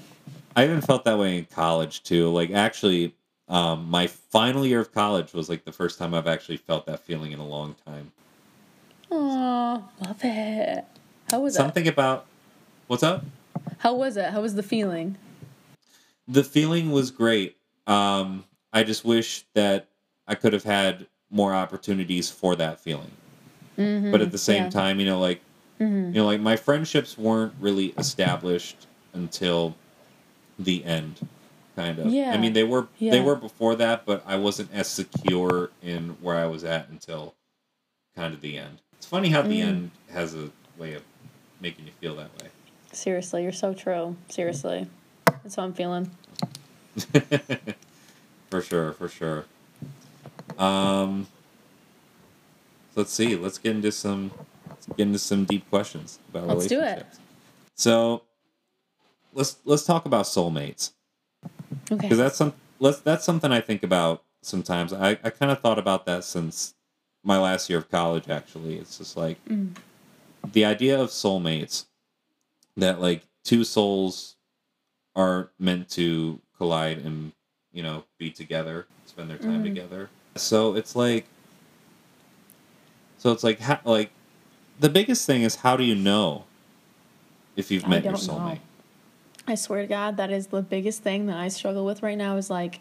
I even felt that way in college too. Like, actually, my final year of college was like the first time I've actually felt that feeling in a long time. Oh, love it. How was it? Something about what's up? How was it? How was the feeling? The feeling was great. I just wish that I could have had more opportunities for that feeling. Mm-hmm, but at the same time, you know, like, you know, like, my friendships weren't really established until the end, kind of. Yeah. I mean, they were before that, but I wasn't as secure in where I was at until kind of the end. It's funny how the end has a way of making you feel that way. Seriously, you're so true. Seriously. That's how I'm feeling. For sure. Let's see. Let's get into some deep questions about relationships. Let's do it. So, let's talk about soulmates. Okay. Because that's something I think about sometimes. I kind of thought about that since my last year of college. Actually, it's just like the idea of soulmates, that like two souls are meant to collide and, you know, be together, spend their time together. So it's like, So it's like, how, like, the biggest thing is how do you know if you've met your soulmate? Know. I swear to God, that is the biggest thing that I struggle with right now is, like,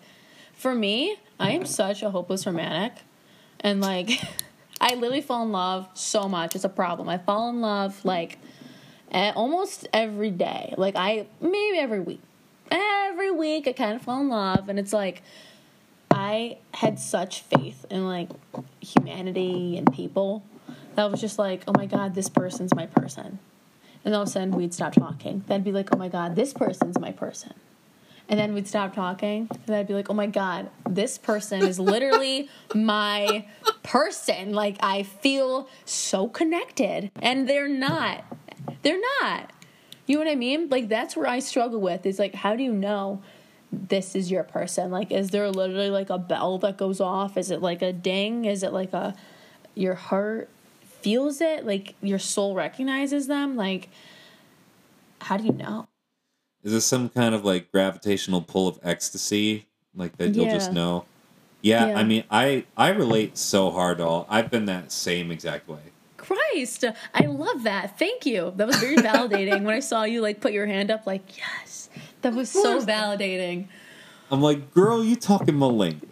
for me, I am such a hopeless romantic. And, like, I literally fall in love so much. It's a problem. I fall in love, like, almost every day. Like, maybe every week. Every week I kind of fall in love. And it's, like, I had such faith in, like, humanity and people that I was just like, oh, my God, this person's my person. And all of a sudden, we'd stop talking. Then I'd be like, oh, my God, this person's my person. And then we'd stop talking. And then I'd be like, oh, my God, this person is literally my person. Like, I feel so connected. And they're not. They're not. You know what I mean? Like, that's where I struggle with is, like, how do you know this is your person? Like, is there literally, like, a bell that goes off? Is it, like, a ding? Is it, like, your heart feels it, like your soul recognizes them? Like, how do you know? Is this some kind of like gravitational pull of ecstasy, like that? Yeah. You'll just know. Yeah. I mean, I relate so hard to all. I've been that same exact way. Christ, I love that. Thank you. That was very validating. When I saw you like put your hand up, like, yes, that was so validating. I'm like, girl, you talking my language.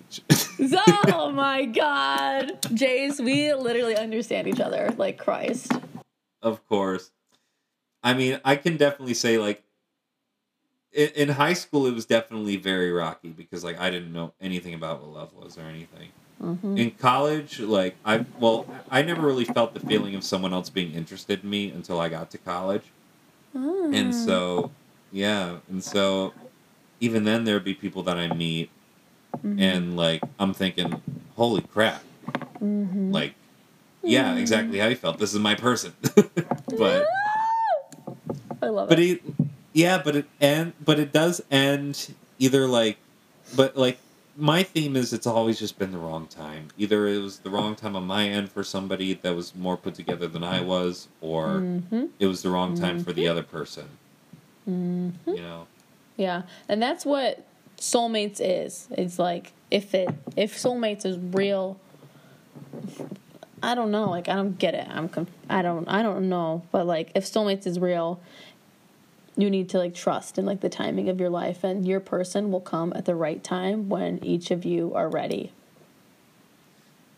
Oh my God, Jace, we literally understand each other, like, Christ. Of course. I mean, I can definitely say, like, in high school it was definitely very rocky because, like, I didn't know anything about what love was or anything. Mm-hmm. In college, like, I never really felt the feeling of someone else being interested in me until I got to college. Mm. And so even then there'd be people that I meet. Mm-hmm. And, like, I'm thinking, holy crap. Mm-hmm. Like, yeah, exactly how you felt. This is my person. But I love it. But my theme is it's always just been the wrong time. Either it was the wrong time on my end for somebody that was more put together than I was, or it was the wrong time for the other person. Mm-hmm. You know? Yeah. And that's what soulmates is. It's like, if soulmates is real, I don't know, like, I don't get it. I don't know, but, like, if soulmates is real, you need to, like, trust in, like, the timing of your life, and your person will come at the right time when each of you are ready.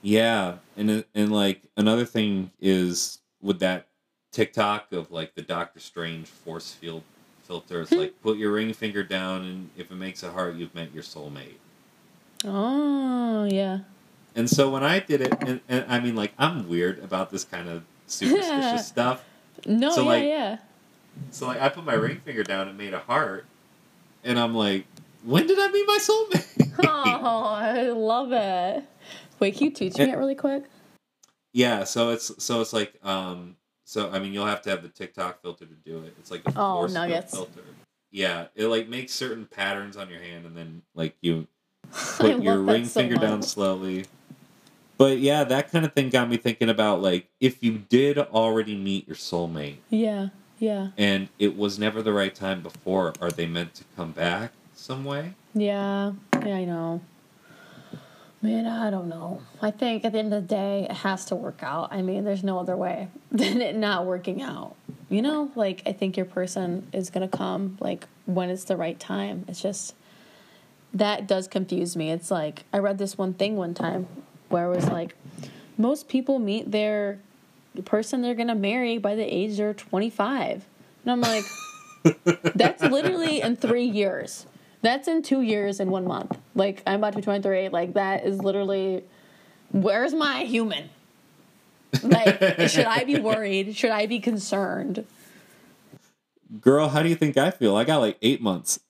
Yeah. And like, another thing is with that TikTok of, like, the Doctor Strange force field filter. It's like, put your ring finger down, and if it makes a heart, you've met your soulmate. Oh, yeah. And so when I did it, and I mean, like, I'm weird about this kind of superstitious stuff. No, so, yeah, like, yeah. So, like, I put my ring finger down and made a heart, and I'm like, when did I meet my soulmate? Oh, I love it. Wait, can you teach me it really quick? Yeah, so it's like, so, I mean, you'll have to have the TikTok filter to do it. It's like a force filter. Yeah, it, like, makes certain patterns on your hand, and then, like, you put your ring finger down slowly. But, yeah, that kind of thing got me thinking about, like, if you did already meet your soulmate. Yeah, yeah. And it was never the right time before. Are they meant to come back some way? Yeah, I know. Man, I don't know. I think at the end of the day, it has to work out. I mean, there's no other way than it not working out. You know, like, I think your person is going to come, like, when it's the right time. It's just, that does confuse me. It's like, I read this one thing one time where it was like, most people meet their person they're going to marry by the age they're 25. And I'm like, that's literally in 3 years. That's in 2 years and 1 month. Like, I'm about to be 23. Like, that is literally, where's my human? Like, should I be worried? Should I be concerned? Girl, how do you think I feel? I got, like, 8 months.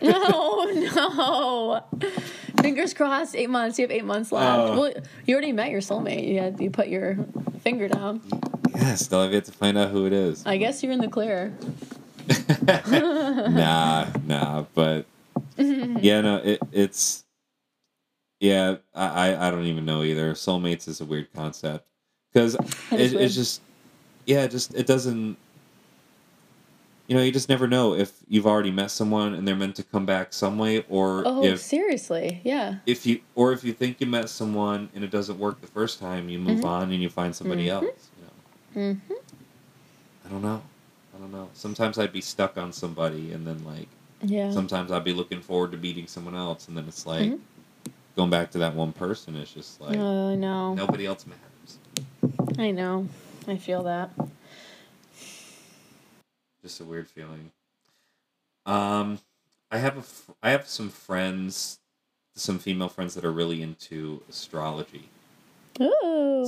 No. Fingers crossed, 8 months. You have 8 months left. Well, you already met your soulmate. You put your finger down. Yes, though, I've yet to find out who it is. I guess you're in the clear. nah, but yeah, no, it's yeah. I don't even know either. Soulmates is a weird concept because it's just it doesn't. you know, you just never know if you've already met someone and they're meant to come back some way, or if you think you met someone and it doesn't work the first time, you move on and you find somebody else. You know? I don't know. Sometimes I'd be stuck on somebody, and then sometimes I'd be looking forward to meeting someone else, and then it's like going back to that one person. It's just like nobody else matters. I know. I feel that. Just a weird feeling. I have some friends, some female friends that are really into astrology. Ooh.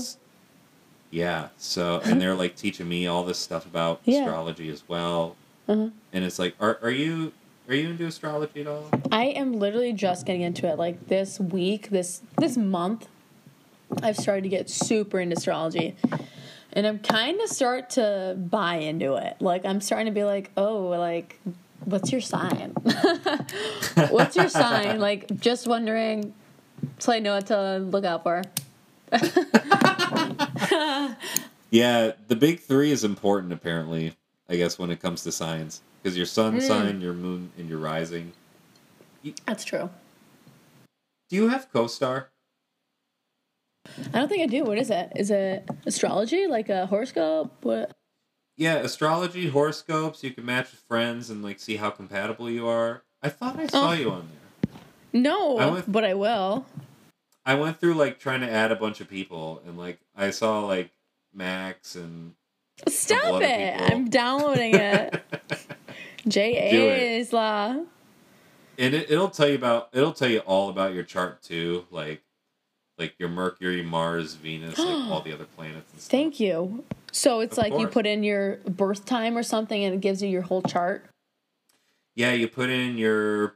Yeah. So, and they're like teaching me all this stuff about astrology as well. Uh-huh. And it's like, are you into astrology at all? I am literally just getting into it. Like this week, this month, I've started to get super into astrology. And I'm kind of start to buy into it. Like, I'm starting to be like, oh, like, what's your sign? What's your sign? Like, just wondering, so I know what to look out for. Yeah, the big three is important, apparently, I guess, when it comes to signs. Because your sun sign, your moon, and your rising. That's true. Do you have Co-Star? I don't think I do. What is it? Is it astrology? Like a horoscope? What? Yeah, astrology, horoscopes. You can match with friends and like see how compatible you are. I thought I saw you on there. No, but I will. I went through like trying to add a bunch of people, and like I saw like Max and. Stop it! I'm downloading it. JASLA. And it'll tell you all about your chart too, like. Like your Mercury, Mars, Venus, like all the other planets and stuff. Thank you. So it's like you put in your birth time or something and it gives you your whole chart? Yeah, you put in your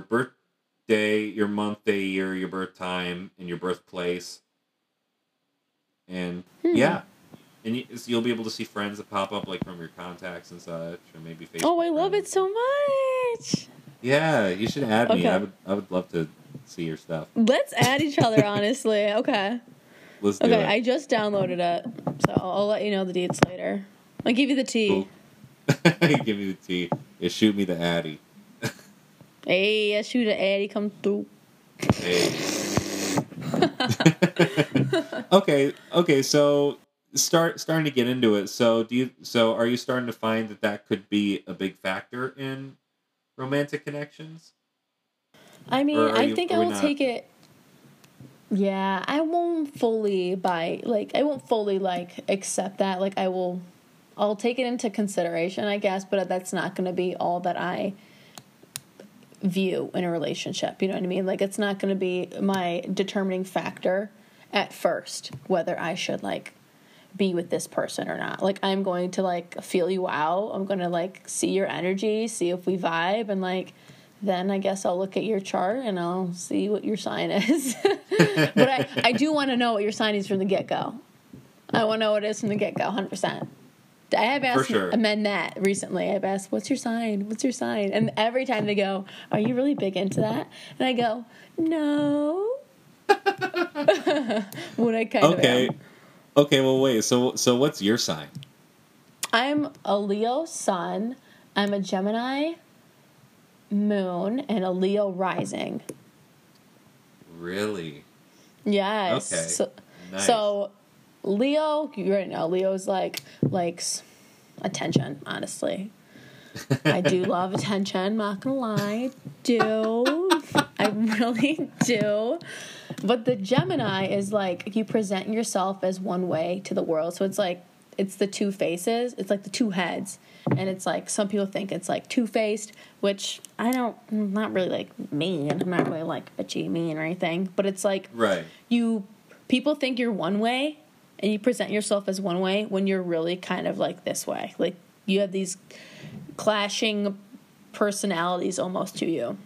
birthday, your month, day, year, your birth time, and your birthplace. And yeah. And you'll be able to see friends that pop up like from your contacts and such, or maybe Facebook. Oh, I love it so much. Yeah, you should add me. I would love to see your stuff. Let's add each other, honestly. Okay. Let's do it. Okay, I just downloaded it, so I'll let you know the deets later. I'll give you the tea. Cool. Give me the tea. Yeah, shoot me the Addy. Hey, I shoot the Addy. Come through. Hey. Okay. So starting to get into it. So are you starting to find that could be a big factor in romantic connections? I mean, I think I will take it, I won't fully accept that. Like, I'll take it into consideration, I guess, but that's not going to be all that I view in a relationship, you know what I mean? Like, it's not going to be my determining factor at first, whether I should, like, be with this person or not. Like, I'm going to, like, feel you out. I'm going to, like, see your energy, see if we vibe, and, like... Then I guess I'll look at your chart and I'll see what your sign is. But I do want to know what your sign is from the get-go. I want to know what it is from the get-go, 100%. I have asked men that recently. I've asked, what's your sign? What's your sign? And every time they go, are you really big into that? And I go, no. What I kind of am. Okay, well, wait. So what's your sign? I'm a Leo sun. I'm a Gemini moon and a Leo rising. Really? Yes. Okay. So Leo, you already know, Leo's like likes attention, honestly. I do love attention, not gonna lie. I really do. But the Gemini is like you present yourself as one way to the world. So it's like it's the two faces. It's like the two heads. And it's like some people think it's like two-faced, which I'm not really like mean. I'm not really like bitchy mean or anything. But it's like people think you're one way and you present yourself as one way when you're really kind of like this way. Like you have these clashing personalities almost to you.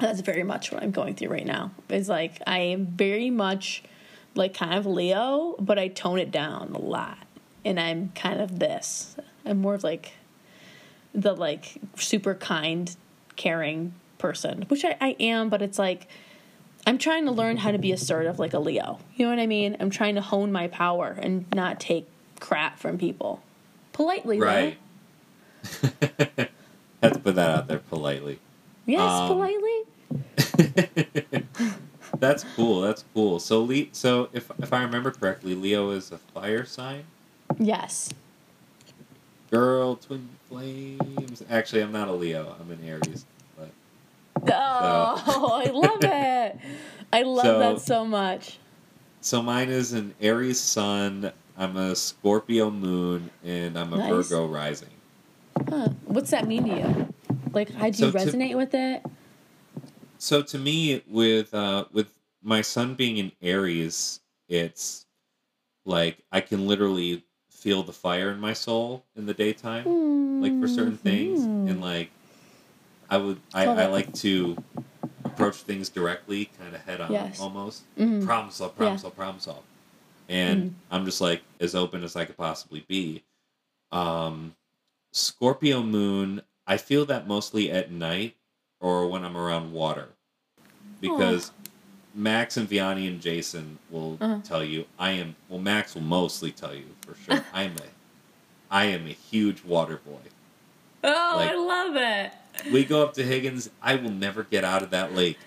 That's very much what I'm going through right now. It's like I am very much like kind of Leo, but I tone it down a lot. And I'm kind of this. I'm more of like the like super kind, caring person, which I am. But it's like I'm trying to learn how to be assertive like a Leo. You know what I mean? I'm trying to hone my power and not take crap from people politely. Right. Have to put that out there politely. Yes, politely. That's cool. That's cool. So, so if I remember correctly, Leo is a fire sign. Yes. Girl, twin flames. Actually, I'm not a Leo. I'm an Aries. But, oh, so. I love it. I love that so much. So mine is an Aries sun. I'm a Scorpio moon, and I'm a Virgo rising. Huh. What's that mean to you? Like, how do you resonate with it? So to me, with my son being in Aries, it's like I can literally feel the fire in my soul in the daytime, like for certain things, and like I like to approach things directly, kind of head on, almost problem solve, and I'm just like as open as I could possibly be. Scorpio moon, I feel that mostly at night or when I'm around water. Because Max and Vianney and Jason will tell you, Max will mostly tell you for sure, I am a huge water boy. Oh, like, I love it. We go up to Higgins, I will never get out of that lake.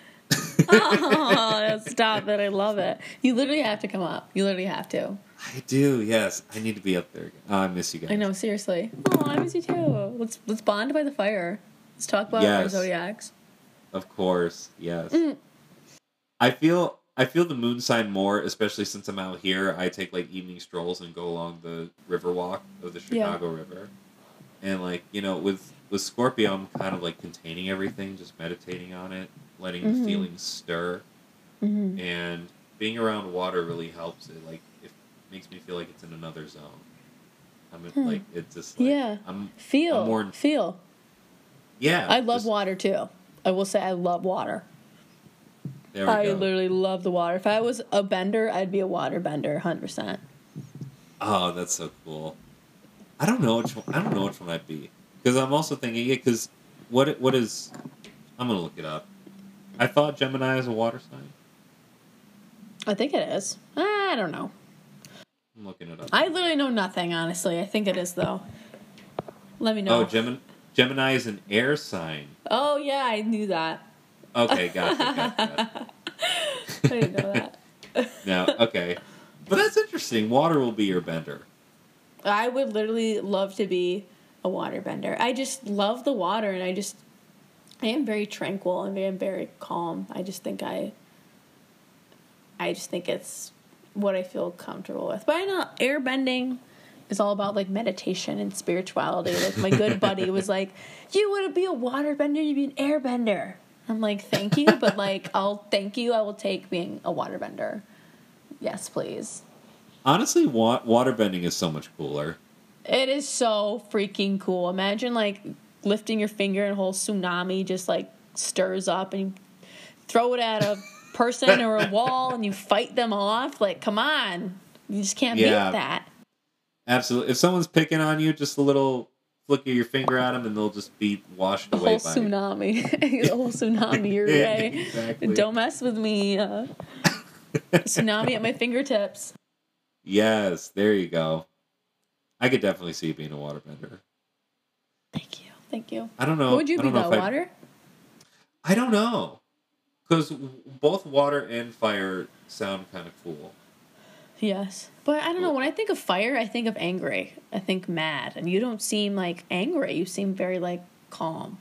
Oh, stop it. I love it. You literally have to come up. You literally have to. I do, yes. I need to be up there again. Oh, I miss you guys. I know, seriously. Oh, I miss you too. Let's bond by the fire. Let's talk about our zodiacs. Of course, yes. I feel the moon sign more, especially since I'm out here. I take like evening strolls and go along the river walk of the Chicago River. And like, you know, with Scorpio, I'm kind of like containing everything, just meditating on it, letting the feelings stir. And being around water really helps it, like makes me feel like it's in another zone. I'm like it's just like I'm more. Yeah, I love water too. I will say I love water. There we go. I literally love the water. If I was a bender, I'd be a water bender, 100%. Oh, that's so cool. I don't know which one I'd be, because I'm also thinking because what is? I'm gonna look it up. I thought Gemini is a water sign. I think it is. I don't know. I'm looking it up. I literally know nothing, honestly. I think it is, though. Let me know. Oh, Gemini is an air sign. Oh, yeah, I knew that. Okay, gotcha. I didn't know that. No, okay. But that's interesting. Water will be your bender. I would literally love to be a water bender. I just love the water, and I am very tranquil and I am very calm. I just think it's what I feel comfortable with. But I know airbending is all about like meditation and spirituality. Like my good buddy was like, you wouldn't be a waterbender, you'd be an airbender. I'm like, thank you, but like I will take being a waterbender. Yes, please. Honestly, waterbending is so much cooler. It is so freaking cool. Imagine like lifting your finger and a whole tsunami just like stirs up and you throw it at a person or a wall and you fight them off. Like, come on, you just can't beat that. Absolutely. If someone's picking on you, just a little flick of your finger at them and they'll just be washed away by tsunami. The whole tsunami your way. Exactly. Don't mess with me. Tsunami at my fingertips. Yes, there you go. I could definitely see you being a waterbender. Thank you. I don't know. What would you be about water? I don't know. Because both water and fire sound kind of cool. Yes. But I don't know. When I think of fire, I think of angry. I think mad. And you don't seem like angry. You seem very like calm,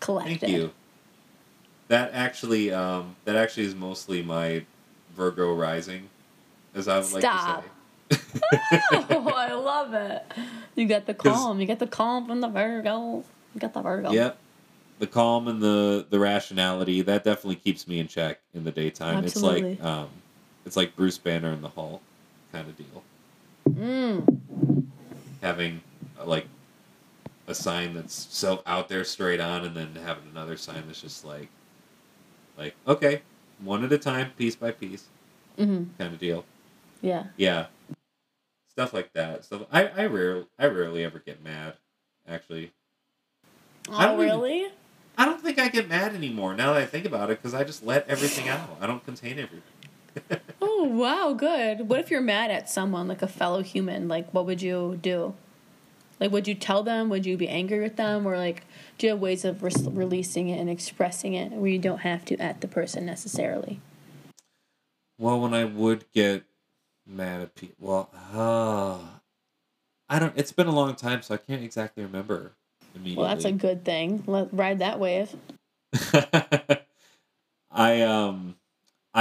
collected. Thank you. That actually is mostly my Virgo rising, as I would like to say. Oh, I love it. You got the calm. You got the calm from the Virgo. You got the Virgo. Yep. The calm and the rationality, that definitely keeps me in check in the daytime. Absolutely. It's like Bruce Banner in the Hulk kind of deal. Having like a sign that's so out there straight on, and then having another sign that's just like okay, one at a time, piece by piece, kind of deal. Yeah, stuff like that. So I rarely ever get mad, actually. Oh, really? I don't think I get mad anymore now that I think about it, because I just let everything out. I don't contain everything. Oh, wow, good. What if you're mad at someone, like a fellow human? Like, what would you do? Like, would you tell them? Would you be angry with them? Or, like, do you have ways of releasing it and expressing it where you don't have to at the person necessarily? Well, when I would get mad at people, it's been a long time, so I can't exactly remember immediately. Well, that's a good thing. Ride that wave. I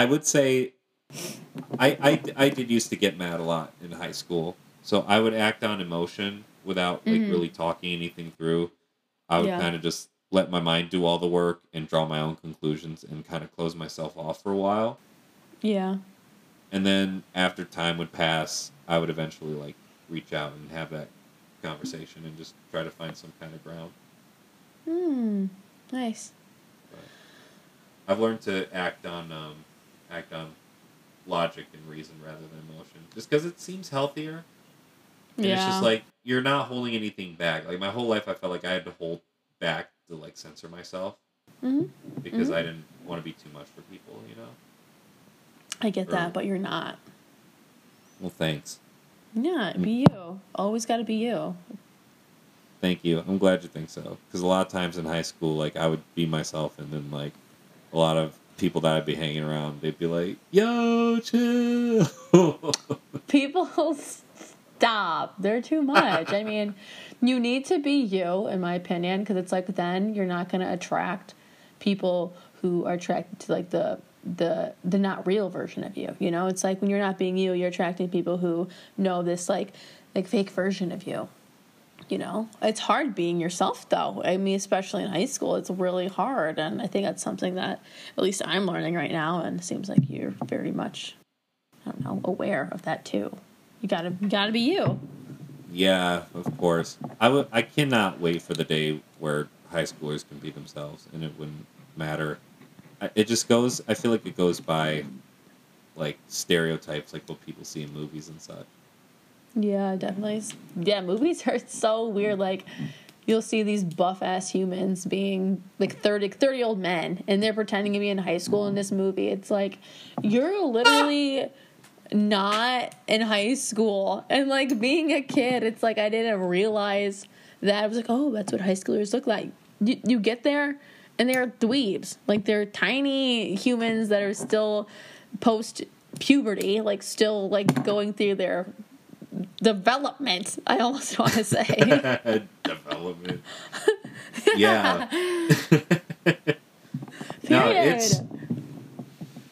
would say I did used to get mad a lot in high school. So I would act on emotion without really talking anything through. I would kind of just let my mind do all the work and draw my own conclusions and kind of close myself off for a while. Yeah. And then after time would pass, I would eventually like reach out and have that conversation and just try to find some kind of ground. Nice. But I've learned to act on logic and reason rather than emotion, just because it seems healthier. And it's just like you're not holding anything back. Like my whole life, I felt like I had to hold back to like censor myself because I didn't want to be too much for people, you know. I get that, but you're not. Well, thanks. Yeah, be you. Always got to be you. Thank you. I'm glad you think so, because a lot of times in high school, like I would be myself, and then like a lot of people that I'd be hanging around, they'd be like, yo, chill. People, stop. They're too much. I mean, you need to be you, in my opinion, because it's like then you're not going to attract people who are attracted to like the not real version of you. You know, it's like when you're not being you, you're attracting people who know this like fake version of you. You know, it's hard being yourself, though. I mean, especially in high school, it's really hard. And I think that's something that at least I'm learning right now. And it seems like you're very much, aware of that, too. You gotta be you. Yeah, of course. I cannot wait for the day where high schoolers can be themselves and it wouldn't matter. I feel like it goes by like stereotypes, like what people see in movies and such. Yeah, definitely. Yeah, movies are so weird. Like, you'll see these buff-ass humans being, like, 30-year-old men, and they're pretending to be in high school in this movie. It's like, you're literally not in high school. And, like, being a kid, it's like I didn't realize that. I was like, oh, that's what high schoolers look like. You get there, and they're dweebs. Like, they're tiny humans that are still post-puberty, like, still, like, going through their development. I almost want to say development. Yeah. No, it's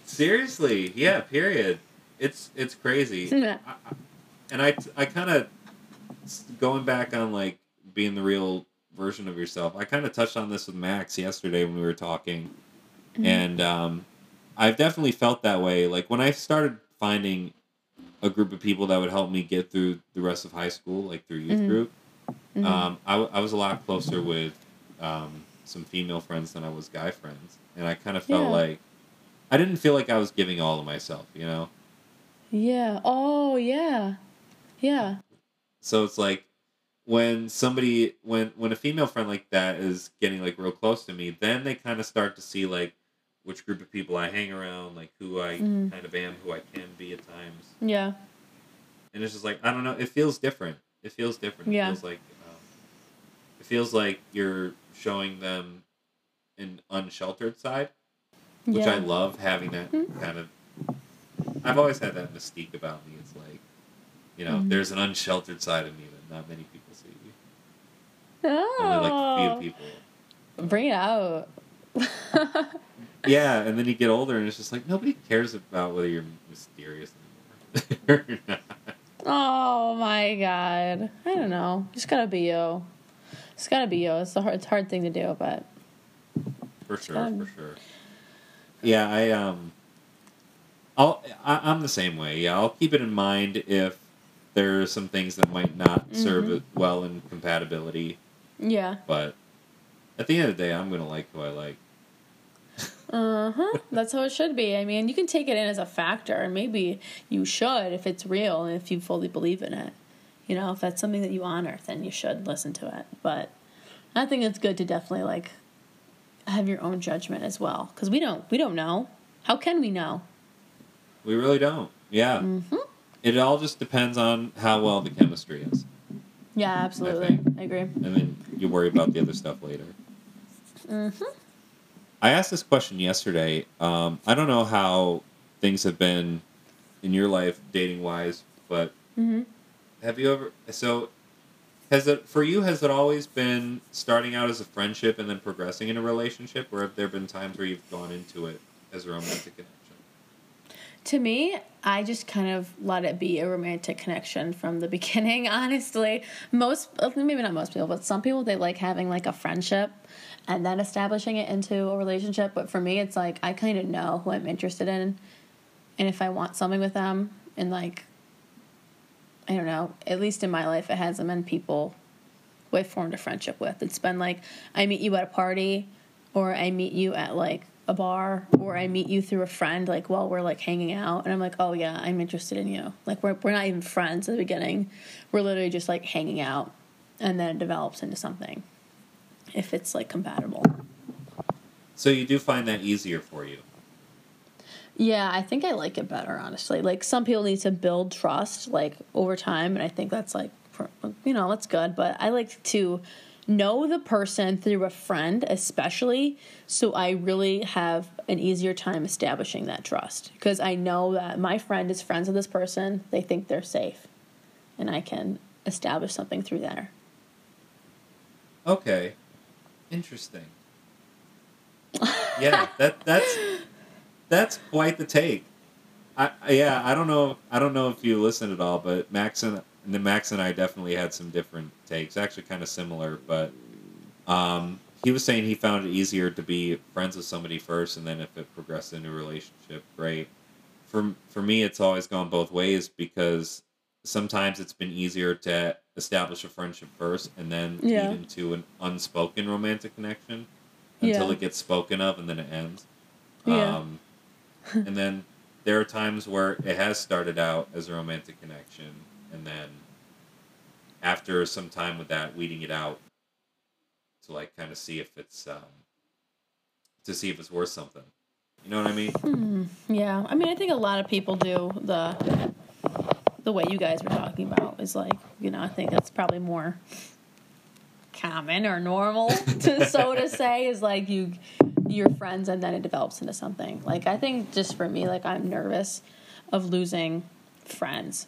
seriously. Yeah. Period. It's crazy. I kind of going back on like being the real version of yourself. I kind of touched on this with Max yesterday when we were talking, and I've definitely felt that way. Like when I started finding a group of people that would help me get through the rest of high school, like through youth group. I was a lot closer with some female friends than I was guy friends. And I kind of felt like, I didn't feel like I was giving all of myself, you know? Yeah. Oh, yeah. Yeah. So it's like, when a female friend like that is getting like real close to me, then they kind of start to see like, which group of people I hang around, like who I kind of am, who I can be at times. Yeah. And it's just like, I don't know. It feels different. Yeah. It feels like you're showing them an unsheltered side, which I love having that kind of. I've always had that mystique about me. It's like, you know, there's an unsheltered side of me that not many people see. Oh. Only like a few people. Bring it out. Yeah, and then you get older, and it's just like nobody cares about whether you're mysterious anymore or not. Oh my God! I don't know. Just gotta be you. Just gotta be you. It's a hard thing to do, but for sure. Yeah, I'm the same way. Yeah, I'll keep it in mind if there are some things that might not serve well in compatibility. Yeah, but at the end of the day, I'm gonna like who I like. That's how it should be. I mean, you can take it in as a factor, and maybe you should if it's real and if you fully believe in it. You know, if that's something that you honor, then you should listen to it. But I think it's good to definitely like have your own judgment as well, because we don't know. How can we know? We really don't. Yeah. It all just depends on how well the chemistry is. Yeah, absolutely. I agree. And then you worry about the other stuff later. Mm-hmm. I asked this question yesterday. I don't know how things have been in your life dating-wise, but mm-hmm. have you ever... So, has it always been starting out as a friendship and then progressing in a relationship, or have there been times where you've gone into it as a romantic connection? To me, I just kind of let it be a romantic connection from the beginning, honestly. Most, maybe not most people, but some people, they like having like a friendship and then establishing it into a relationship. But for me, it's like I kind of know who I'm interested in and if I want something with them. And like, I don't know, at least in my life, it hasn't been people who I formed a friendship with. It's been like I meet you at a party, or I meet you at like a bar, or I meet you through a friend, like while we're like hanging out, and I'm like, oh yeah, I'm interested in you. Like we're not even friends at the beginning. We're literally just like hanging out, and then it develops into something if it's like compatible. So you do find that easier for you? Yeah, I think I like it better, honestly. Like some people need to build trust like over time, and I think that's like, you know, that's good, but I like to know the person through a friend especially, so I really have an easier time establishing that trust, because I know that my friend is friends with this person, they think they're safe, and I can establish something through there. Okay. Interesting. Yeah, that's quite the take. I don't know if you listened at all, but Max and I definitely had some different takes, actually kind of similar, but he was saying he found it easier to be friends with somebody first, and then if it progressed into a relationship, great. For me, it's always gone both ways, because sometimes it's been easier to establish a friendship first and then lead into an unspoken romantic connection until it gets spoken of and then it ends. And then there are times where it has started out as a romantic connection, and then after some time with that, weeding it out to like kind of see if it's worth something. You know what I mean? Yeah. I mean, I think a lot of people do the way you guys were talking about is like, you know, I think that's probably more common or normal to so to say, is like you're friends and then it develops into something. Like I think just for me, like I'm nervous of losing friends.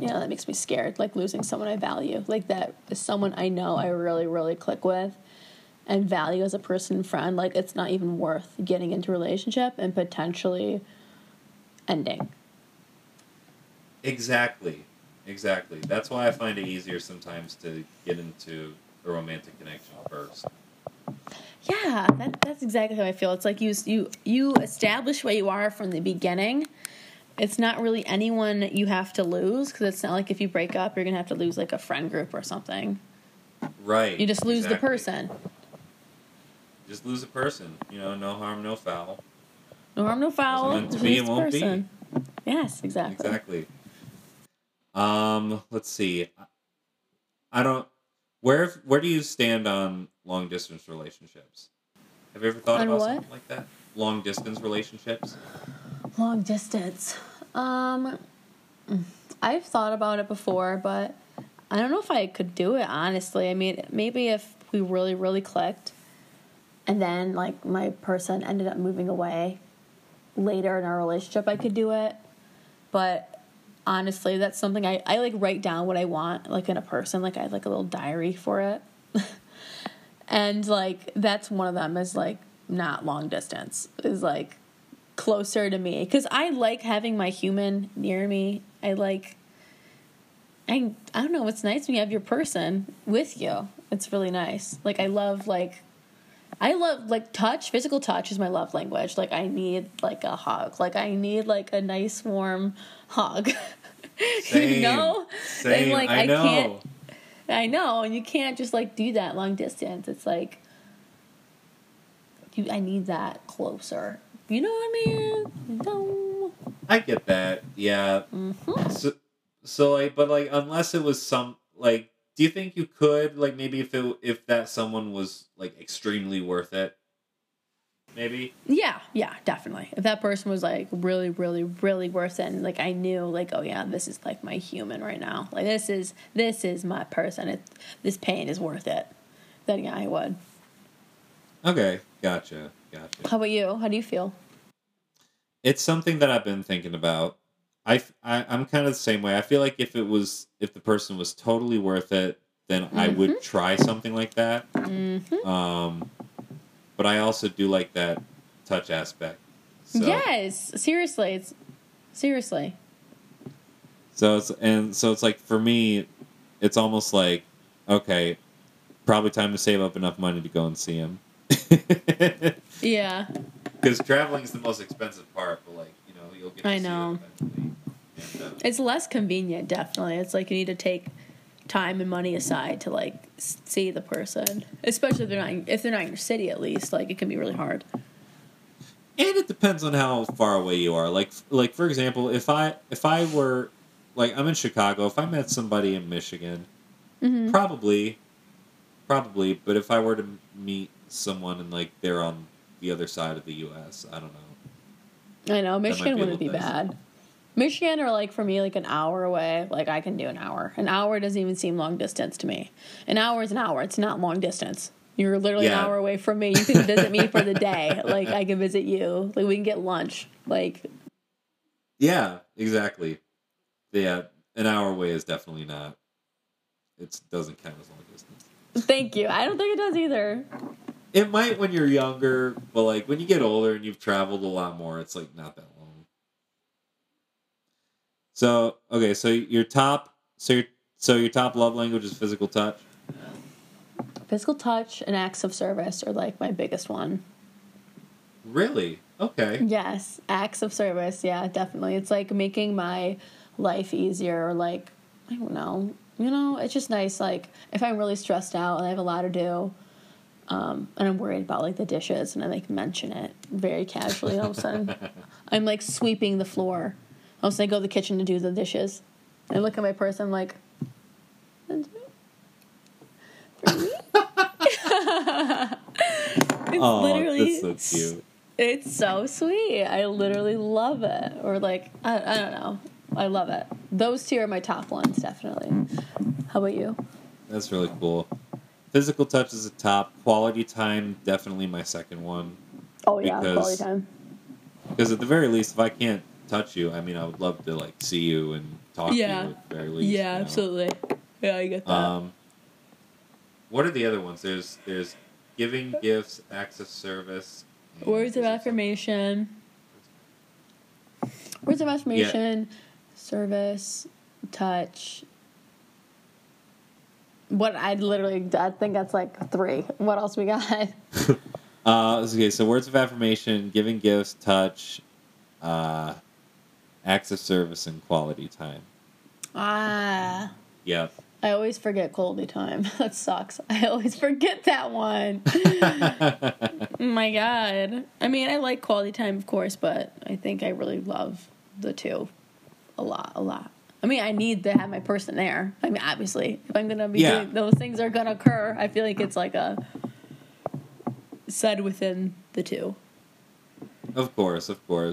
You know, that makes me scared, like losing someone I value. Like that is someone I know I really, really click with and value as a person and friend. Like it's not even worth getting into a relationship and potentially ending. Exactly. That's why I find it easier sometimes to get into a romantic connection first. Yeah, that's exactly how I feel. It's like you establish what you are from the beginning. It's not really anyone you have to lose, because it's not like if you break up, you're going to have to lose, like, a friend group or something. Right. You just lose the person. Just lose the person. You know, no harm, no foul. No harm, no foul. Meant to be and won't be. Yes, exactly. Exactly. Let's see. I don't... Where do you stand on long-distance relationships? Have you ever thought about something like that? Long-distance relationships? Long distance. I've thought about it before, but I don't know if I could do it, honestly. I mean, maybe if we really, really clicked, and then, like, my person ended up moving away later in our relationship, I could do it. But honestly, that's something I like, write down what I want, like, in a person. Like, I have, like, a little diary for it. And, like, that's one of them is, like, not long distance. Is, like, closer to me, because I like having my human near me. I don't know, it's nice when you have your person with you. It's really nice. Like I love touch. Physical touch is my love language. Like I need like a hug. Like I need like a nice warm hug. Same. You know? Same. And, like, I know, and you can't just like do that long distance. It's like I need that closer. You know what I mean? No. I get that. Yeah. Mm-hmm. So like, but like, unless it was some like, do you think you could like maybe if that someone was like extremely worth it? maybe? Yeah, definitely. If that person was, like, really, really, really worth it, and, like, I knew, like, oh, yeah, this is, like, my human right now. Like, this is my person. This pain is worth it. Then, yeah, I would. Okay, gotcha. How about you? How do you feel? It's something that I've been thinking about. I'm kind of the same way. I feel like if the person was totally worth it, then I would try something like that. Mm-hmm. But I also do like that touch aspect. So. Yes, seriously, seriously. So it's like, for me, it's almost like, okay, probably time to save up enough money to go and see him. Yeah. Because traveling is the most expensive part, but, like, you know, you'll get to see it eventually. And, it's less convenient, definitely. It's like you need to take time and money aside to, like, see the person, especially if they're not in your city. At least, like, it can be really hard. And it depends on how far away you are. Like for example, if I were, like, I'm in Chicago, if I met somebody in Michigan, probably, but if I were to meet someone and, like, they're on the other side of the U.S., I don't know. I know Michigan wouldn't be bad. Michigan, or, like, for me, like, an hour away. Like, I can do an hour. An hour doesn't even seem long distance to me. An hour is an hour. It's not long distance. You're literally an hour away from me. You can visit me for the day. Like, I can visit you. Like, we can get lunch. Like, yeah, exactly. Yeah, an hour away is definitely not. It doesn't count as long distance. Thank you. I don't think it does either. It might when you're younger, but, like, when you get older and you've traveled a lot more, it's, like, not that long. So, okay, so your top love language is physical touch? Physical touch and acts of service are, like, my biggest one. Really? Okay. Yes, acts of service, yeah, definitely. It's, like, making my life easier, or, like, I don't know. You know, it's just nice, like, if I'm really stressed out and I have a lot to do, and I'm worried about, like, the dishes, and I, like, mention it very casually, and all of a sudden I'm, like, sweeping the floor. I was going to go to the kitchen to do the dishes. I look at my purse, I'm like, that's me. For me? It's literally that's so cute. It's so sweet. I literally love it. Or, like, I don't know. I love it. Those two are my top ones, definitely. How about you? That's really cool. Physical touch is a top. Quality time, definitely my second one. Oh, yeah, quality time. Because at the very least, if I can't touch you, I mean, I would love to, like, see you and talk to you at the very least. Yeah, absolutely. Yeah, I get that. What are the other ones? There's giving gifts, acts of service. Words of affirmation. Words of affirmation, service, touch. What I think that's, like, 3. What else we got? Okay, so words of affirmation, giving gifts, touch, acts of service and quality time. Ah. Yeah. I always forget quality time. That sucks. I always forget that one. My God. I mean, I like quality time, of course, but I think I really love the two a lot. I mean, I need to have my person there. I mean, obviously, if I'm going to be doing those things are going to occur. I feel like it's like a said within the two. Of course. And,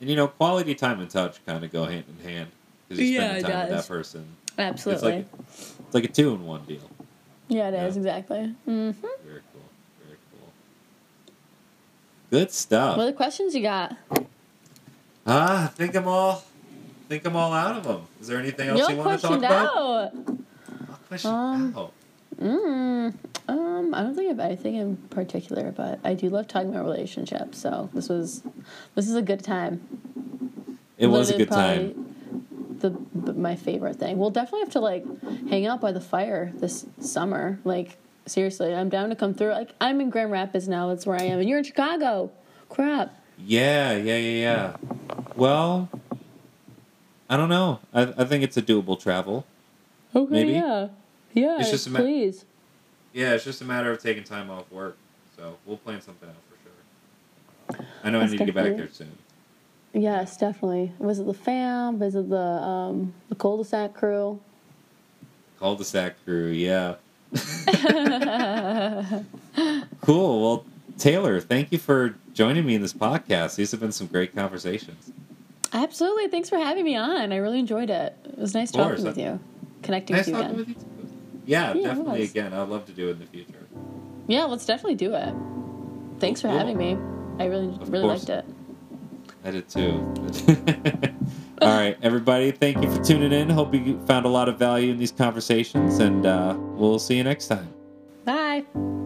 you know, quality time and touch kind of go hand in hand. Because you spend the time with that person. Absolutely. It's like a 2-in-1 deal. Yeah, it is, exactly. Mm-hmm. Very cool. Good stuff. What other questions you got? I think I'm all out of them. Is there anything else you want to talk about? Question out. I don't think I have anything in particular, but I do love talking about relationships, so this is a good time. It was a good time. My favorite thing. We'll definitely have to, like, hang out by the fire this summer. Like, seriously, I'm down to come through. Like, I'm in Grand Rapids now, that's where I am, and you're in Chicago. Crap. Yeah. Well, I don't know. I think it's a doable travel. Okay, maybe. Yeah. Yeah, it's just please. It's just a matter of taking time off work. So we'll plan something out for sure. I know I need to get back there soon. Yes, definitely. Visit the fam, visit the cul-de-sac crew. Cool. Well, Taylor, thank you for joining me in this podcast. These have been some great conversations. Absolutely. Thanks for having me on. I really enjoyed it. It was nice talking with you. Connecting with you again. With you too. Yeah, definitely again. I'd love to do it in the future. Yeah, let's definitely do it. Thanks for having me. I really liked it. I did too. All right, everybody. Thank you for tuning in. Hope you found a lot of value in these conversations, and we'll see you next time. Bye.